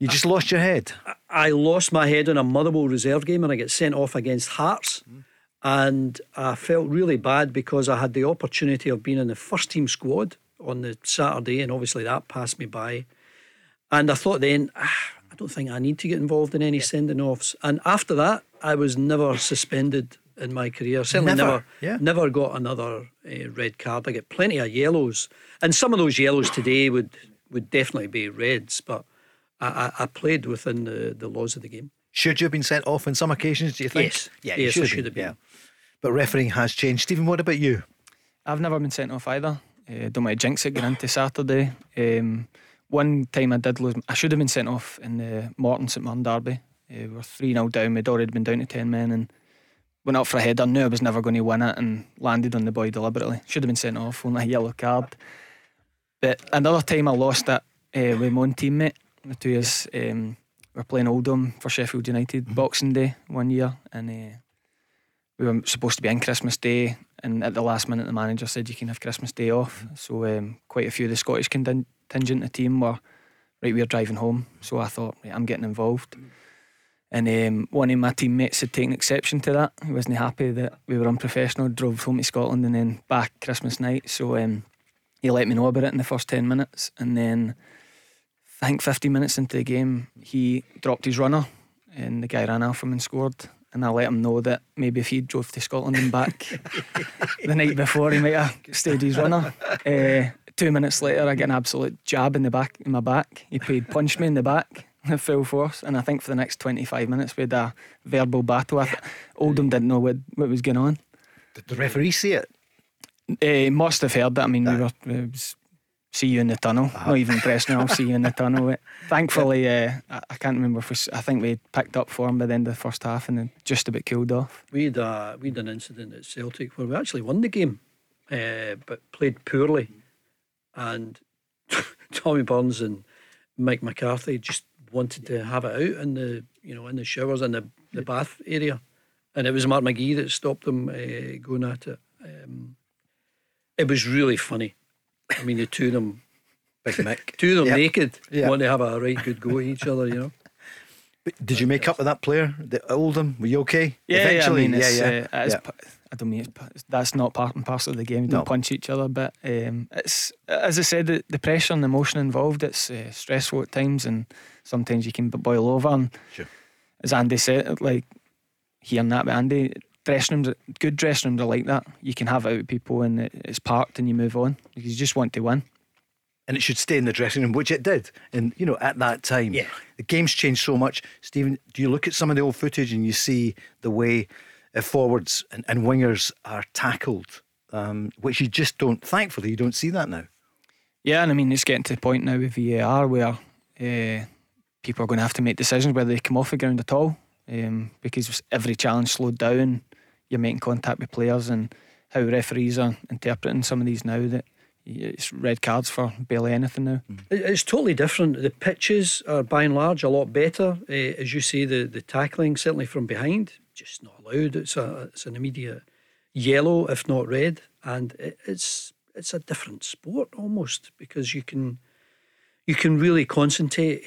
you just lost your head? I lost my head in a Motherwell reserve game and I get sent off against Hearts, and I felt really bad because I had the opportunity of being in the first team squad on the Saturday, and obviously that passed me by. And I thought then, I don't think I need to get involved in any sending offs. And after that, I was never suspended in my career. Certainly never got another red card. I get plenty of yellows, and some of those yellows today would definitely be reds. But I played within the laws of the game. Should you have been sent off on some occasions, do you think? Yes, yes, I should have been. Yeah. But refereeing has changed. Stephen, what about you? I've never been sent off either. Don't want to jinx it going into Saturday. One time I did lose. I should have been sent off in the Morton St Mirren derby. We were 3-0 down. We'd already been down to 10 men and went up for a header. Knew I was never going to win it and landed on the boy deliberately. Should have been sent off, only a yellow card. But another time I lost it with my own teammate. The 2 years we were playing Oldham for Sheffield United, Boxing Day one year, and we were supposed to be in Christmas Day, and at the last minute the manager said you can have Christmas Day off. So quite a few of the Scottish contingent of the team were we're driving home, so I thought I'm getting involved, and one of my teammates had taken exception to that. He wasn't happy that we were unprofessional, drove home to Scotland and then back Christmas night, so he let me know about it in the first 10 minutes, and then I think 15 minutes into the game he dropped his runner and the guy ran off him and scored, and I let him know that maybe if he drove to Scotland and back the night before he might have stayed his runner. 2 minutes later, I get an absolute jab in my back. He punched me in the back, full force. And I think for the next 25 minutes, we had a verbal battle. Oldham didn't know what was going on. Did the referee see it? He must have heard that. I mean, we were see you in the tunnel. Not even Preston, I'll see you in the tunnel. Thankfully, I can't remember if I think we picked up form by the end of the first half and then just about cooled off. We had an incident at Celtic where we actually won the game, but played poorly, and Tommy Burns and Mike McCarthy just wanted to have it out in the showers in the bath area, and it was Mark McGee that stopped them going at it. It was really funny. I mean, the two of them, naked, want to have a right good go at each other, you know. Did you make up with that player, the Oldham? Were you okay? Yeah, eventually, I don't mean that's not part and parcel of the game. You don't punch each other, but it's, as I said, the pressure and the emotion involved. It's stressful at times, and sometimes you can boil over. And as Andy said, like hearing that with Andy, good dressing rooms are like that. You can have it out with people, and it's parked, and you move on because you just want to win. And it should stay in the dressing room, which it did. And, you know, at that time, the game's changed so much. Stephen, do you look at some of the old footage and you see the way forwards and wingers are tackled, which you just don't, thankfully, you don't see that now? Yeah, and I mean, it's getting to the point now with VAR where people are going to have to make decisions whether they come off the ground at all, because every challenge slowed down, you're making contact with players, and how referees are interpreting some of these now that it's red cards for barely anything now. It's totally different. The pitches are by and large a lot better. As you say, the tackling, certainly from behind, just not allowed. It's an immediate yellow, if not red. And it's a different sport almost, because you can really concentrate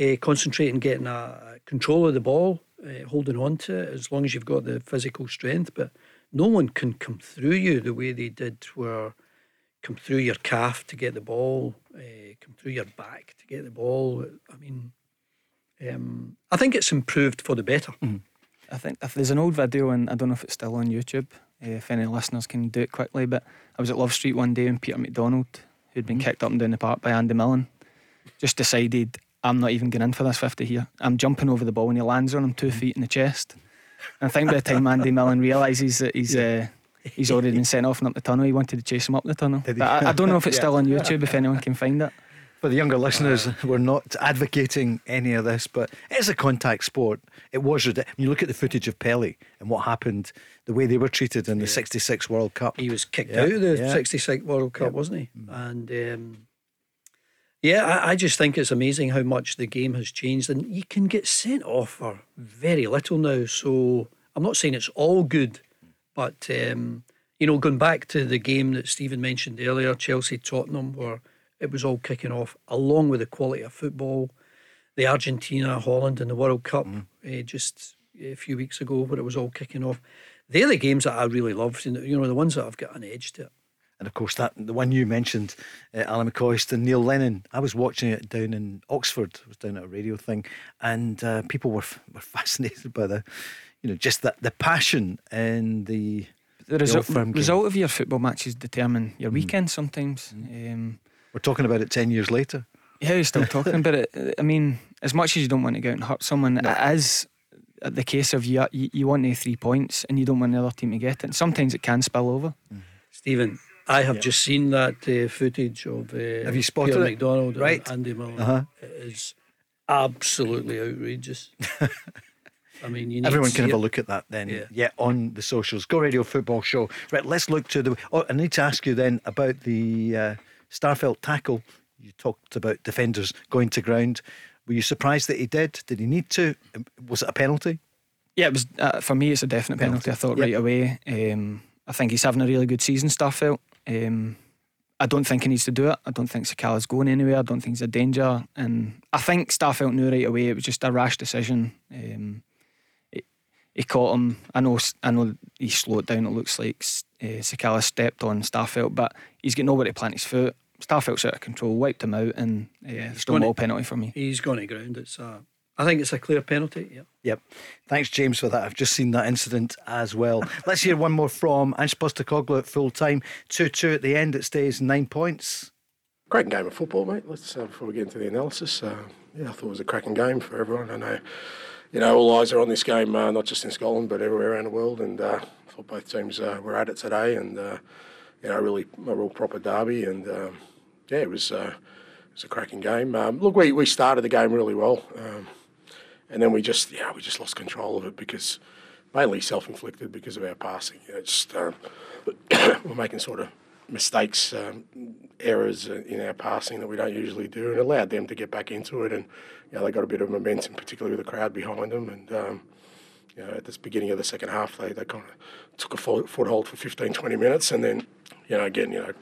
on getting a control of the ball, holding on to it, as long as you've got the physical strength. But no one can come through you the way they did, where come through your calf to get the ball, come through your back to get the ball. I mean, I think it's improved for the better. I think if there's an old video, and I don't know if it's still on YouTube, if any listeners can do it quickly, but I was at Love Street one day, and Peter McDonald, who'd been kicked up and down the park by Andy Millen, just decided, I'm not even going in for this 50 here. I'm jumping over the ball, and he lands on him 2 feet in the chest. And I think by the time Andy Millen realises that he's already been sent off and up the tunnel, he wanted to chase him up the tunnel. But I don't know if it's still on YouTube, if anyone can find it. For the younger listeners, we're not advocating any of this, but it's a contact sport. It was ridiculous. You look at the footage of Pelé and what happened, the way they were treated in the 66 World Cup. He was kicked out of the 66 World Cup, wasn't he? And I just think it's amazing how much the game has changed, and you can get sent off for very little now. So I'm not saying it's all good, but, going back to the game that Stephen mentioned earlier, Chelsea-Tottenham, where it was all kicking off, along with the quality of football, the Argentina, Holland and the World Cup just a few weeks ago, where it was all kicking off. They're the games that I really loved, and, you know, the ones that I've got an edge to it. And of course, that the one you mentioned, Alan McCoist and Neil Lennon. I was watching it down in Oxford. I was down at a radio thing, and people were fascinated by the, just that the passion and the result of your football matches determine your weekend sometimes. We're talking about it 10 years later. Yeah, you're still talking about it. I mean, as much as you don't want to go out and hurt someone, it is the case of you want the 3 points, and you don't want the other team to get it. And sometimes it can spill over. Stephen, I have just seen that footage of have you spotted Peter McDonald and Andy Millen. It is absolutely outrageous. I mean, everyone can have a look at that then. On the socials, Go Radio Football Show. Right, let's look to the. Oh, I need to ask you then about the Starfelt tackle. You talked about defenders going to ground. Were you surprised that he did? Did he need to? Was it a penalty? Yeah, it was. For me, it's a definite penalty. I thought right away. I think he's having a really good season, Starfelt. I don't think he needs to do it. I don't think Sakala's going anywhere. I don't think he's a danger, and I think Starfelt knew right away. It was just a rash decision. He caught him. I know he slowed down. It looks like Sakala stepped on Starfelt, but he's got nowhere to plant his foot. Starfelt's out of control, wiped him out, and it's no more penalty for me. He's gone to ground. I think it's a clear penalty. Yep. Thanks, James, for that. I've just seen that incident as well. Let's hear one more from Ange Postecoglou at full time. 2-2 at the end. It stays 9 points. Cracking game of football, mate. Let's before we get into the analysis. I thought it was a cracking game for everyone. I know. All eyes are on this game, not just in Scotland, but everywhere around the world. And I thought both teams were at it today, and really a real proper derby. And it was It's a cracking game. Look, we started the game really well, and then we just lost control of it because mainly self-inflicted because of our passing. You know, just we're making sort of mistakes, errors in our passing that we don't usually do, and allowed them to get back into it. And you know, they got a bit of momentum, particularly with the crowd behind them. And you know, at the beginning of the second half, they kind of took a foothold for 15, 20 minutes, and then again,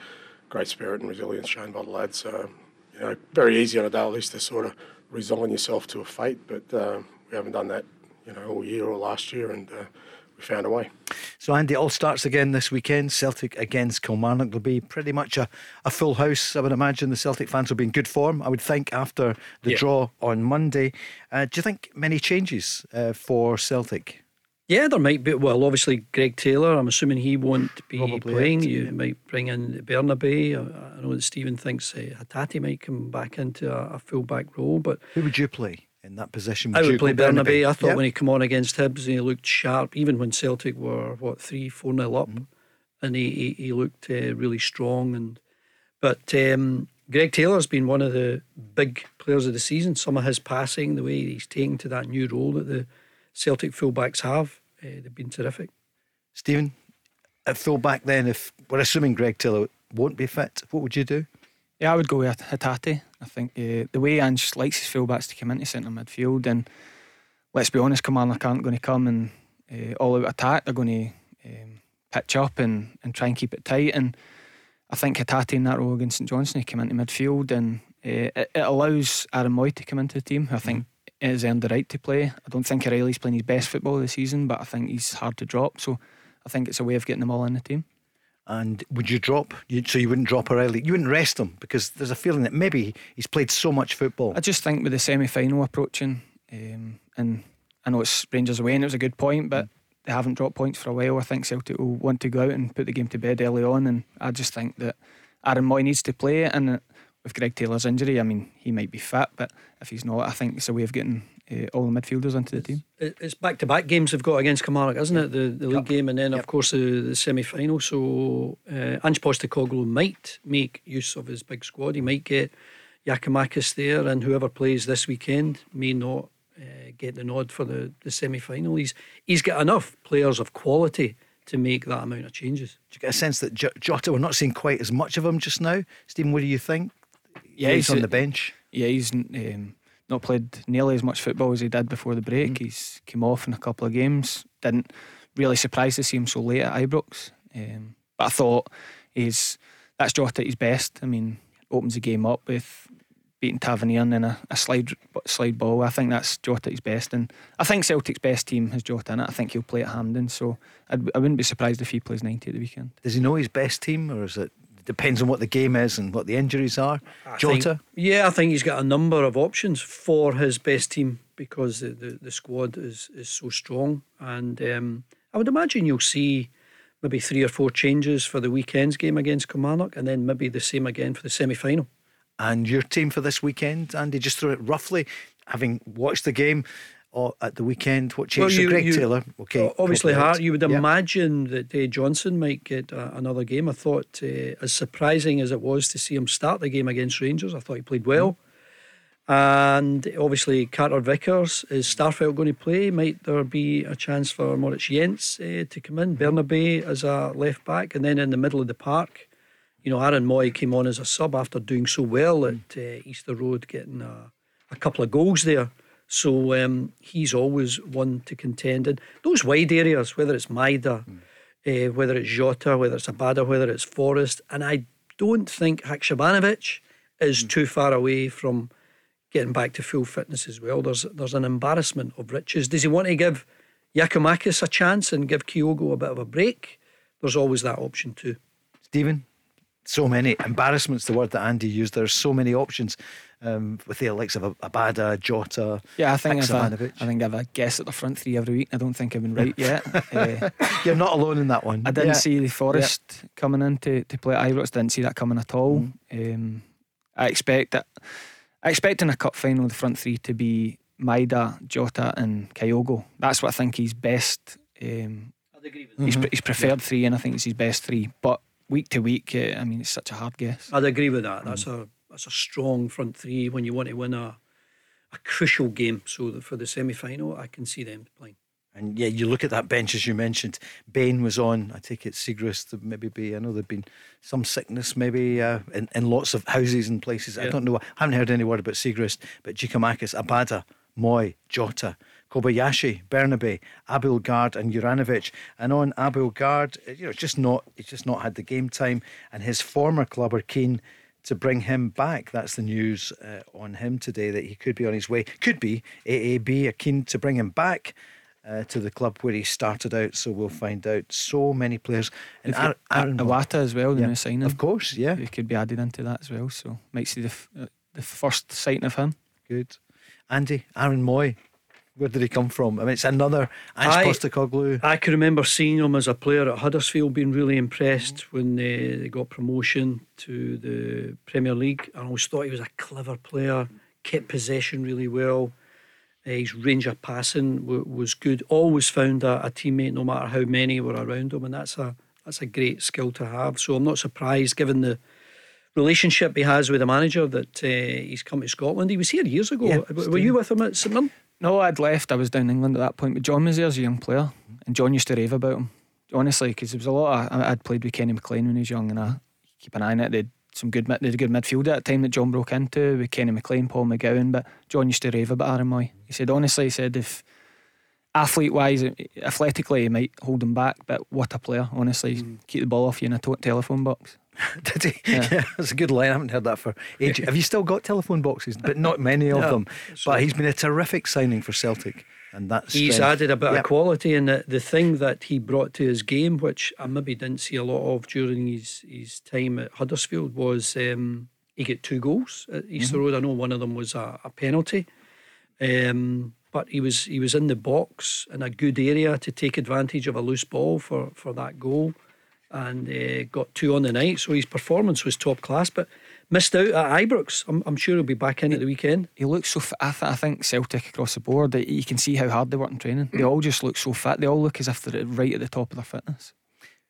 great spirit and resilience shown by the lads. So, you know, very easy on a day like this to sort of resign yourself to a fate, but we haven't done that, you know, all year or last year, and we found a way. So Andy, it all starts again this weekend, Celtic against Kilmarnock. There'll be pretty much a full house, I would imagine. The Celtic fans will be in good form, I would think, after the draw on Monday. Do you think many changes for Celtic? Yeah, there might be. Well, obviously Greg Taylor, I'm assuming he won't be playing. You might bring in Bernabe. I know that Stephen thinks Hatate might come back into a full-back role. But who would you play in that position? I would play Bernabe. I thought when he came on against Hibs, he looked sharp, even when Celtic were, 3-4-0 up, and he looked really strong. But Greg Taylor's been one of the big players of the season. Some of his passing, the way he's taken to that new role that the Celtic fullbacks have, they've been terrific. Stephen, at fullback then, if we're assuming Greg Taylor won't be fit, what would you do? Yeah, I would go with Hatate. I think the way Ange likes his fullbacks to come into centre midfield, and let's be honest, Kilmarnock aren't going to come and all out attack. They're going to pitch up and try and keep it tight, and I think Hatate in that role against St Johnstone, he came into midfield, and it allows Aaron Mooy to come into the team, who I think has earned the right to play. I don't think O'Reilly's playing his best football this season, but I think he's hard to drop, so I think it's a way of getting them all in the team. And would you drop? So you wouldn't drop O'Reilly? You wouldn't rest him, because there's a feeling that maybe he's played so much football. I just think with the semi-final approaching, and I know it's Rangers away and it was a good point, but they haven't dropped points for a while. I think Celtic will want to go out and put the game to bed early on, and I just think that Aaron Mooy needs to play it, and with Greg Taylor's injury, I mean, he might be fit, but if he's not, I think it's a way of getting all the midfielders into the team. It's back-to-back games they've got against Kilmarnock, isn't it? The league game, and then, of course, the semi-final. So Ange Postecoglou might make use of his big squad. He might get Giakoumakis there, and whoever plays this weekend may not get the nod for the semi-final. He's got enough players of quality to make that amount of changes. Do you get a sense that Jota, we're not seeing quite as much of him just now? Stephen, what do you think? Yeah, he's on the bench. Yeah, he's not played nearly as much football as he did before the break. He's came off in a couple of games. Didn't really surprise to see him so late at Ibrox. But I thought that's Jota at his best. I mean, opens the game up with beating Tavernier and then a slide ball. I think that's Jota at his best, and I think Celtic's best team has Jota in it. I think he'll play at Hampden, so I wouldn't be surprised if he plays 90 at the weekend. Does he know his best team, or is it depends on what the game is and what the injuries are? Jota? I think he's got a number of options for his best team, because the squad is so strong. And I would imagine you'll see maybe 3 or 4 changes for the weekend's game against Kilmarnock, and then maybe the same again for the semi-final. And your team for this weekend, Andy, just throw it roughly, having watched the game at the weekend, what changed? Well, Greg Taylor, okay, obviously Hart. You would imagine that Johnson might get another game. I thought, as surprising as it was to see him start the game against Rangers, I thought he played well. And obviously Carter Vickers. Is Starfelt going to play? Might there be a chance for Moritz Jens to come in? Bernabe as a left back, and then in the middle of the park, you know, Aaron Mooy came on as a sub after doing so well at Easter Road, getting a couple of goals there. So he's always one to contend in. Those wide areas, whether it's Maida, whether it's Jota, whether it's Abada, whether it's Forrest, and I don't think Hakšabanović is too far away from getting back to full fitness as well. There's an embarrassment of riches. Does he want to give Giakoumakis a chance and give Kyogo a bit of a break? There's always that option too. Stephen? So many embarrassments, the word that Andy used. There's so many options with the likes of Abada, Jota. Yeah, I think I have a guess at the front 3 every week. I don't think I've been right yet. You're not alone in that one. I didn't see the Forest coming in to play at Ibrox. Didn't see that coming at all. I expect in a cup final the front 3 to be Maida, Jota and Kyogo. That's what I think he's best. I'd agree with he's preferred 3, and I think it's his best 3, but week to week, I mean, it's such a hard guess. I'd agree with that. That's a that's a strong front three when you want to win a crucial game. So for the semi-final, I can see them playing. And yeah, you look at that bench as you mentioned. Bain was on. I take it Seagrass to maybe be. I know there'd been some sickness maybe in lots of houses and places. Yeah. I don't know. I haven't heard any word about Seagrass, but Giakoumakis, Abada, Mooy, Jota, Kobayashi, Bernabe, Abelgard, and Juranovic. And on Abelgard, you know, it's just not had the game time. And his former club are keen to bring him back. That's the news on him today, that he could be on his way. Could be AAB are keen to bring him back. To the club where he started out, so we'll find out. So many players, and Aaron Iwata as well, the new signing, of course, yeah, he could be added into that as well. So might see the first sighting of him. Good. Andy, Aaron Mooy, where did he come from? I mean, it's another Ange Postecoglou. I can remember seeing him as a player at Huddersfield, being really impressed when they got promotion to the Premier League. I always thought he was a clever player, kept possession really well. His range of passing was good. Always found a teammate, no matter how many were around him, and that's a great skill to have. So I'm not surprised, given the relationship he has with the manager, that he's come to Scotland. He was here years ago. Yeah, were you with him at St Mirren? No, I'd left. I was down in England at that point. But John was there as a young player, and John used to rave about him, honestly, because there was a lot. I'd played with Kenny McLean when he was young, and I keep an eye on it. They had a good midfield at the time that John broke into, with Kenny McLean, Paul McGowan. But John used to rave about Aaron Mooy. He said, honestly, he said, if athletically he might hold him back, but what a player, honestly. Keep the ball off you in a telephone box. Did he? Yeah, that's a good line. I haven't heard that for ages. Have you still got telephone boxes? But not many of them. But he's been a terrific signing for Celtic, and that's he's added a bit of quality. And the thing that he brought to his game, which I maybe didn't see a lot of during his time at Huddersfield, was he got 2 goals at Easter Road. I know one of them was a penalty, but he was in the box in a good area to take advantage of a loose ball for that goal, and got 2 on the night. So his performance was top class, but missed out at Ibrox. I'm sure he'll be back in at the weekend. He looks so fit. I think Celtic across the board, you can see how hard they work in training. They all just look so fit. They all look as if they're right at the top of their fitness.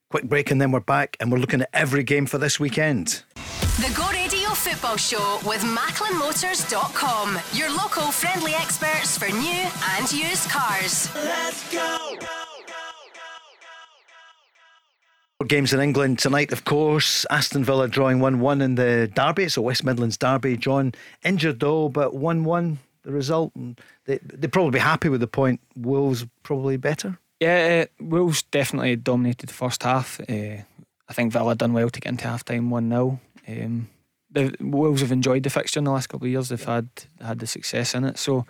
Quick break and then we're back, and we're looking at every game for this weekend. The Go Radio Football Show with MacklinMotors.com, your local friendly experts for new and used cars. Let's go! Games in England tonight, of course. Aston Villa drawing 1-1 in the derby, so West Midlands derby. John, injured though, but 1-1 the result. They'd probably be happy with the point. Wolves probably better. Yeah, Wolves definitely dominated the first half. I think Villa done well to get into half time 1-0. The Wolves have enjoyed the fixture in the last couple of years. They've had the success in it. So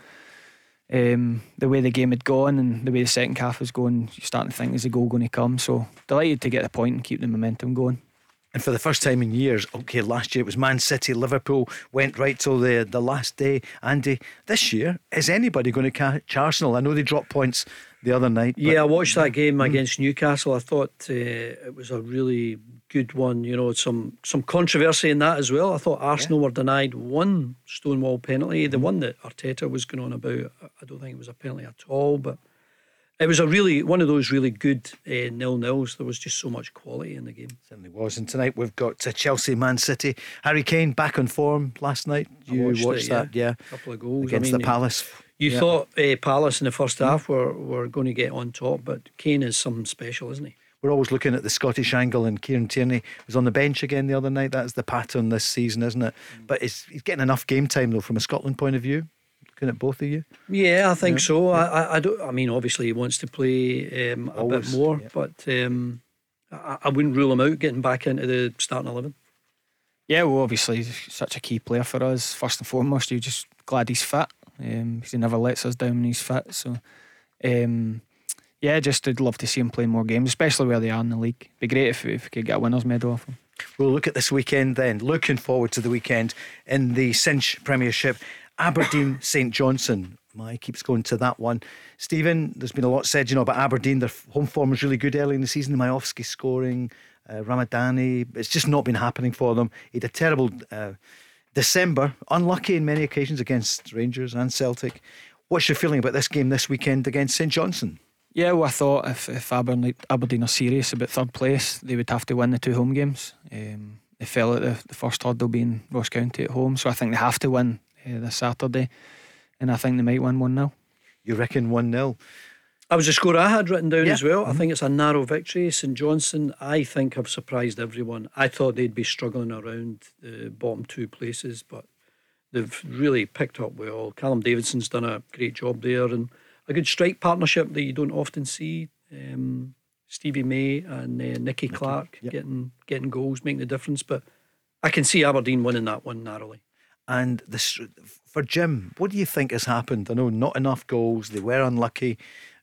the way the game had gone and the way the second half was going, you're starting to think, is the goal going to come? So delighted to get a point and keep the momentum going. And for the first time in years, okay, last year it was Man City, Liverpool went right till the last day. Andy, this year, is anybody going to catch Arsenal? I know they dropped points the other night. Yeah, I watched that game against Newcastle. I thought it was a really good one. You know, some controversy in that as well. I thought Arsenal were denied one Stonewall penalty, the one that Arteta was going on about. I don't think it was a penalty at all, but it was one of those really good 0-0s. There was just so much quality in the game. Certainly was. And tonight we've got Chelsea, Man City. Harry Kane back on form last night. You watched that, a couple of goals against the Palace. You thought Palace in the first half were going to get on top, but Kane is something special, isn't he? We're always looking at the Scottish angle, and Kieran Tierney was on the bench again the other night. That's the pattern this season, isn't it? But he's getting enough game time, though, from a Scotland point of view. Looking at both of you. Yeah, I think so. I don't. I mean, obviously he wants to play a bit more, but I wouldn't rule him out getting back into the starting 11. Yeah, well, obviously he's such a key player for us. First and foremost, you're just glad he's fit. He never lets us down when he's fit. So just I'd love to see him play more games, especially where they are in the league. It'd be great if we could get a winner's medal off him. We'll look at this weekend then. Looking forward to the weekend in the Cinch Premiership. Aberdeen St Johnstone. My keeps going to that one. Stephen, there's been a lot said, about Aberdeen. Their home form was really good early in the season. Majovski scoring, Ramadani. It's just not been happening for them. He had a terrible December, unlucky in many occasions against Rangers and Celtic. What's your feeling about this game this weekend against St Johnstone? Yeah, well, I thought if Aberdeen are serious about third place, they would have to win the 2 home games. they fell at the first hurdle being Ross County at home. So I think they have to win this Saturday, and I think they might win 1-0. You reckon 1-0? That was the score I had written down as well. I think it's a narrow victory. St Johnstone, I think, have surprised everyone. I thought they'd be struggling around the bottom two places, but they've really picked up well. Callum Davidson's done a great job there, and a good strike partnership that you don't often see. Stevie May and Nicky Clark getting goals, making the difference. But I can see Aberdeen winning that one narrowly. And this, for Jim, what do you think has happened? I know not enough goals, they were unlucky,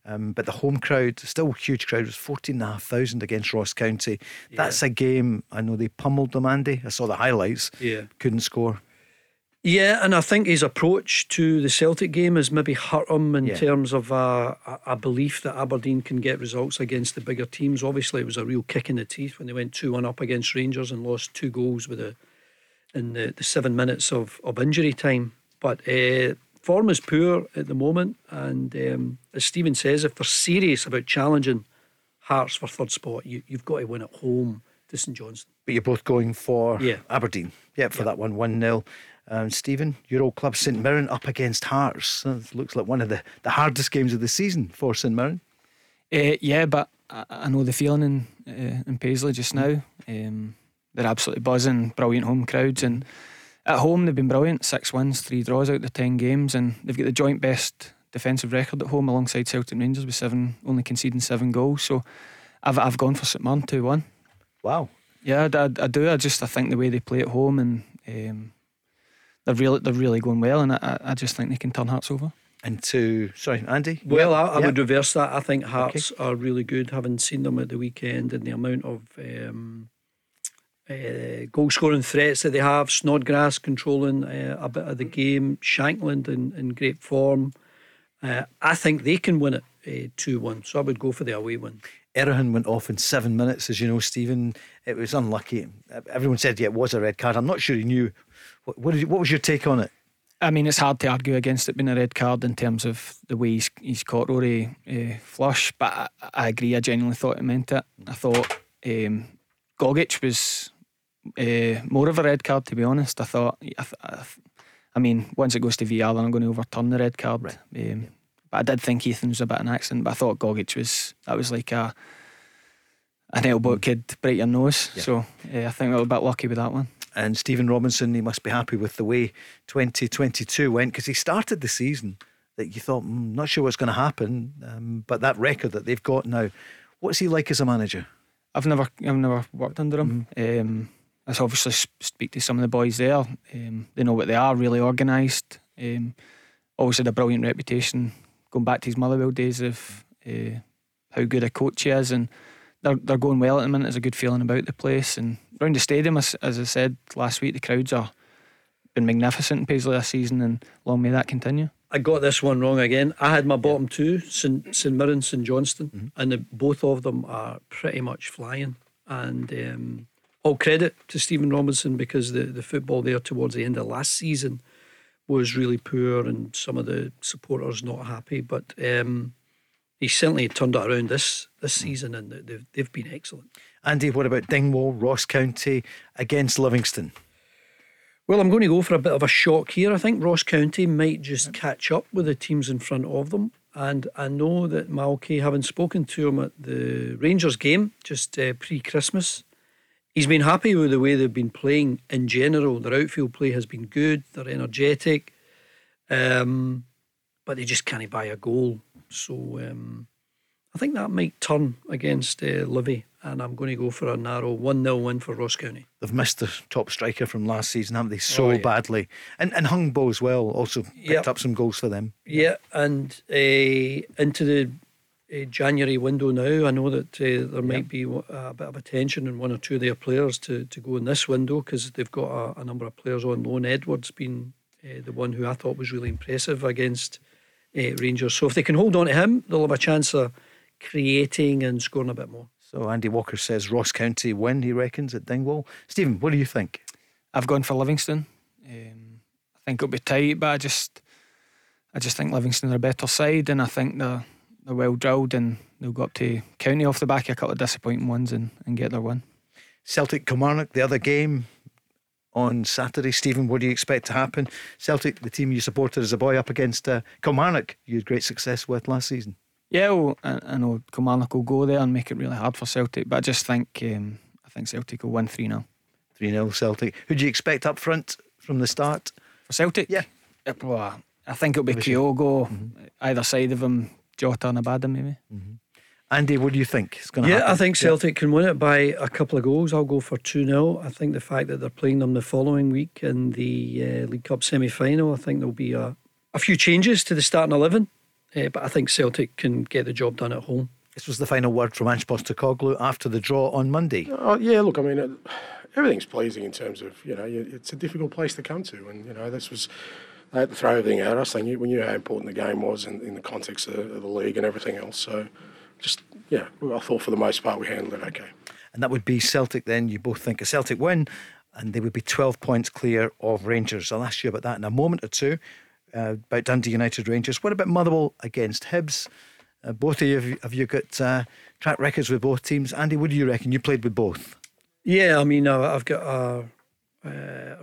but the home crowd, still a huge crowd, was 14,500 against Ross County. Yeah. That's a game, I know they pummeled them, Andy. I saw the highlights, couldn't score. Yeah, and I think his approach to the Celtic game has maybe hurt him in terms of a belief that Aberdeen can get results against the bigger teams. Obviously, it was a real kick in the teeth when they went 2-1 up against Rangers and lost two goals in the 7 minutes of injury time. But form is poor at the moment, and as Stephen says, if they're serious about challenging Hearts for third spot, you've got to win at home to St Johnstone. But you're both going for Aberdeen. Yeah, for that one, 1-0. Stephen, your old club St Mirren up against Hearts. That looks like one of the hardest games of the season for St Mirren. But I know the feeling in Paisley just now. They're absolutely buzzing, brilliant home crowds, and at home they've been brilliant. 6 wins, 3 draws out of the 10 games, and they've got the joint best defensive record at home alongside Celtic Rangers with only conceding 7 goals. So I've gone for St Mirren 2-1. Wow. Yeah, I do. I think the way they play at home and they're really going well, and I just think they can turn Hearts over. And to, sorry, Andy? Well, I would reverse that. I think Hearts are really good, having seen them at the weekend, and the amount of goal-scoring threats that they have. Snodgrass controlling a bit of the game. Shankland in great form. I think they can win it 2-1, so I would go for the away win. Erhan went off in 7 minutes, as you know, Stephen. It was unlucky. Everyone said it was a red card. I'm not sure he knew. What was your take on it? I mean, it's hard to argue against it being a red card in terms of the way he's caught Rory flush, but I agree. I genuinely thought it meant it. I thought Gogic was more of a red card, to be honest. I thought, I mean, once it goes to VAR, then I'm going to overturn the red card. Right. But I did think Ethan was a bit of an accident, but I thought Gogic was like an elbow kid, break your nose. Yeah. So I think we were a bit lucky with that one. And Stephen Robinson, he must be happy with the way 2022 went, because he started the season that you thought, not sure what's going to happen, but that record that they've got now, what's he like as a manager? I've never worked under him. I obviously speak to some of the boys there. They know what they are, really organised. Always had a brilliant reputation, going back to his Motherwell days, of how good a coach he is, and they're going well at the minute. There's a good feeling about the place, and round the stadium, as I said last week, the crowds have been magnificent in Paisley this season, and long may that continue. I got this one wrong again. I had my bottom two, St Mirren, St Johnstone, and both of them are pretty much flying, and all credit to Stephen Robinson, because the football there towards the end of last season was really poor, and some of the supporters not happy, but he certainly turned it around this season, and they've been excellent. Andy, what about Dingwall, Ross County against Livingston? Well, I'm going to go for a bit of a shock here. I think Ross County might just catch up with the teams in front of them, and I know that Malky, having spoken to him at the Rangers game just pre-Christmas, he's been happy with the way they've been playing in general. Their outfield play has been good, they're energetic, but they just can't buy a goal. So I think that might turn against Livy, and I'm going to go for a narrow 1-0 win for Ross County. They've missed the top striker from last season, haven't they, badly? And Hungbo as well also picked up some goals for them. And into the January window now, I know that there might be a bit of a tension in one or two of their players to go in this window, because they've got a number of players on loan. Edwards being the one who I thought was really impressive against Rangers, so if they can hold on to him, they'll have a chance of creating and scoring a bit more. So Andy Walker says Ross County win, he reckons, at Dingwall. Stephen, what do you think? I've gone for Livingston. I think it'll be tight, but I just think Livingston are a better side, and I think they're well drilled, and they'll go up to County off the back of a couple of disappointing ones and get their win. Celtic Kilmarnock, the other game on Saturday. Stephen, what do you expect to happen? Celtic, the team you supported as a boy, up against Kilmarnock, you had great success with last season. Yeah, well, I know Kilmarnock will go there and make it really hard for Celtic, but I just think I think Celtic will win 3-0. 3-0 Celtic. Who do you expect up front from the start? For Celtic? Yeah. Well, I think it'll be Kyogo, either side of him, Jota and Abada maybe. Andy, what do you think is going to happen? I think Celtic can win it by a couple of goals. I'll go for 2-0. I think the fact that they're playing them the following week in the League Cup semi-final, I think there'll be a few changes to the starting 11, but I think Celtic can get the job done at home. This was the final word from Ange Postecoglou after the draw on Monday. Yeah, look, I mean, everything's pleasing in terms of, you know, it's a difficult place to come to, and, you know, this was... They had to throw everything at us. They knew, we knew how important the game was in the context of the league and everything else. So, just, yeah, I thought for the most part we handled it okay. And that would be Celtic then. You both think a Celtic win, and they would be 12 points clear of Rangers. I'll ask you about that in a moment or two, about Dundee United, Rangers. What about Motherwell against Hibs? Both of you, have you got track records with both teams? Andy, what do you reckon? You played with both. Yeah, I mean, I've got... a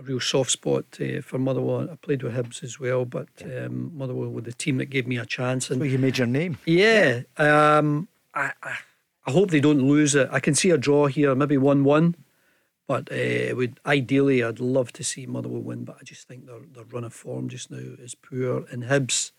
real soft spot for Motherwell. I played with Hibs as well, but Motherwell were the team that gave me a chance. And you made your name. Yeah, I hope they don't lose it. I can see a draw here, maybe 1-1, but it would, ideally I'd love to see Motherwell win, but I just think their run of form just now is poor. And Hibs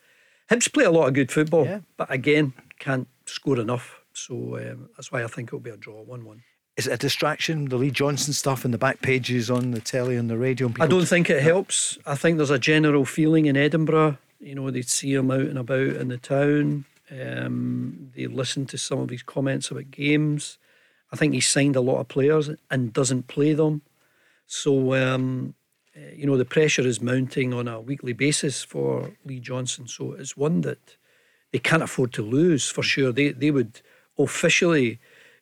play a lot of good football, but again can't score enough, so that's why I think it'll be a draw, 1-1. Is it a distraction, the Lee Johnson stuff in the back pages on the telly and the radio? And I don't think it helps. I think there's a general feeling in Edinburgh, you know, they'd see him out and about in the town. They listen to some of his comments about games. I think he signed a lot of players and doesn't play them. So, you know, the pressure is mounting on a weekly basis for Lee Johnson. So it's one that they can't afford to lose for sure. They would officially...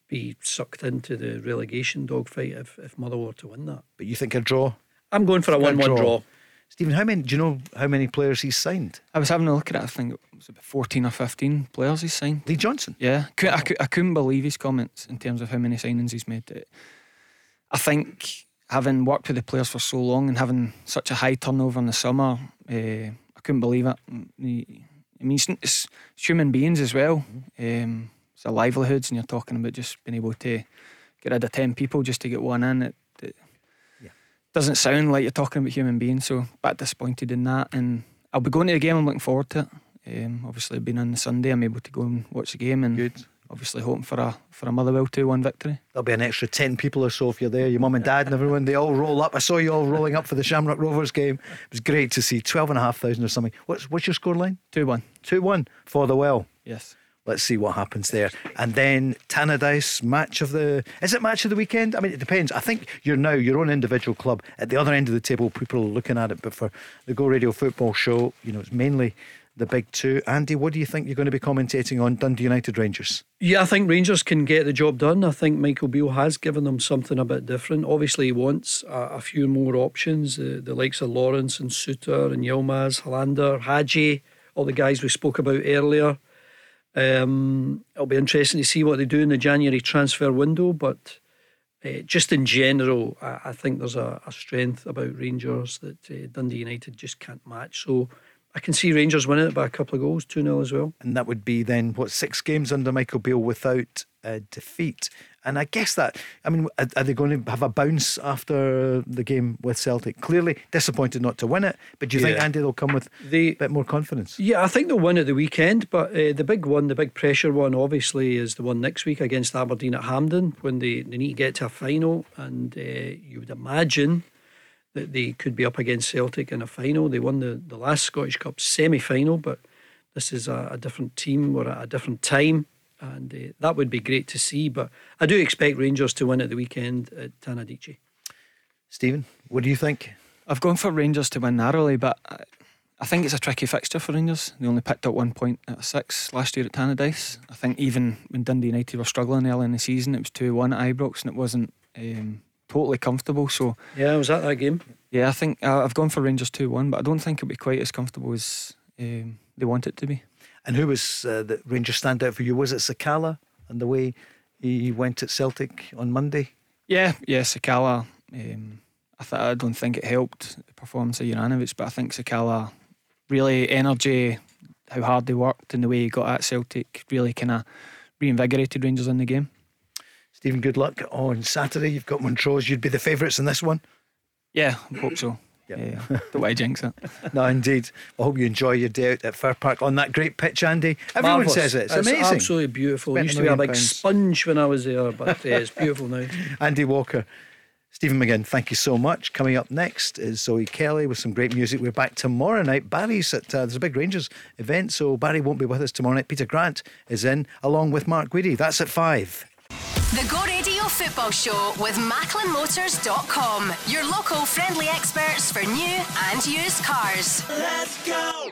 be sucked into the relegation dogfight if Motherwell were to win that. But you think a draw? I'm going for a 1-1 draw. Stephen, do you know how many players he's signed? I was having a look at it. I think it was about 14 or 15 players he's signed. Lee Johnson? Yeah. I couldn't believe his comments in terms of how many signings he's made. I think having worked with the players for so long and having such a high turnover in the summer, I couldn't believe it. I mean, it's human beings as well. The livelihoods, and you're talking about just being able to get rid of 10 people just to get one in. It doesn't sound like you're talking about human beings, so a bit disappointed in that. And I'll be going to the game, I'm looking forward to it. Obviously being on the Sunday, I'm able to go and watch the game, and good. Obviously hoping for a Motherwell 2-1 victory. There'll be an extra 10 people or so if you're there, your mum and dad and everyone, they all roll up. I saw you all rolling up for the Shamrock Rovers game. It was great to see. 12,500 or something. What's your scoreline? 2-1. 2-1 for the Well. Yes. Let's see what happens there. And then Tannadice, is it match of the weekend? I mean, it depends. I think you're now your own individual club. At the other end of the table, people are looking at it, but for the Go Radio Football Show, you know, it's mainly the big two. Andy, what do you think you're going to be commentating on Dundee United Rangers? Yeah, I think Rangers can get the job done. I think Michael Beale has given them something a bit different. Obviously he wants a few more options, the likes of Lawrence and Suter and Yilmaz, Hollander, Hadji, all the guys we spoke about earlier. It'll be interesting to see what they do in the January transfer window, but just in general I think there's a strength about Rangers that Dundee United just can't match, so I can see Rangers winning it by a couple of goals, 2-0 as well. And that would be then, what, 6 games under Michael Beale without a defeat, and I guess that, I mean, are they going to have a bounce after the game with Celtic? Clearly disappointed not to win it, but do you think, Andy, they'll come with a bit more confidence? Yeah, I think they'll win at the weekend, but the big pressure one obviously is the one next week against Aberdeen at Hampden, when they need to get to a final, and you would imagine that they could be up against Celtic in a final. They won the last Scottish Cup semi-final, but this is a different team, we're at a different time, and that would be great to see, but I do expect Rangers to win at the weekend at Tannadice. Stephen, what do you think? I've gone for Rangers to win narrowly, but I think it's a tricky fixture for Rangers. They only picked up 1 point out of 6 last year at Tannadice. I think even when Dundee United were struggling early in the season, it was 2-1 at Ibrox, and it wasn't totally comfortable. So yeah, I was at that game. Yeah, I think I've gone for Rangers 2-1, but I don't think it'll be quite as comfortable as they want it to be. And who was the Rangers standout for you? Was it Sakala and the way he went at Celtic on Monday? Yeah, Sakala. I don't think it helped the performance of Juranovic, but I think Sakala, really energy, how hard they worked and the way he got at Celtic really kind of reinvigorated Rangers in the game. Stephen, good luck on Saturday. You've got Montrose. You'd be the favourites in this one. Yeah, I hope so. Yeah. Don't want to jinx it. No, indeed. I hope you enjoy your day out at Fir Park on that great pitch, Andy. Everyone Marvellous. Says it. It's amazing. Absolutely beautiful. It used to be a big sponge when I was there, but it's beautiful now. Andy Walker, Stephen McGinn, thank you so much. Coming up next is Zoe Kelly with some great music. We're back tomorrow night. Barry's at there's a big Rangers event, so Barry won't be with us tomorrow night. Peter Grant is in along with Mark Guidi. That's at 5. The Go Radio Football Show with MacklinMotors.com. Your local friendly experts for new and used cars. Let's go!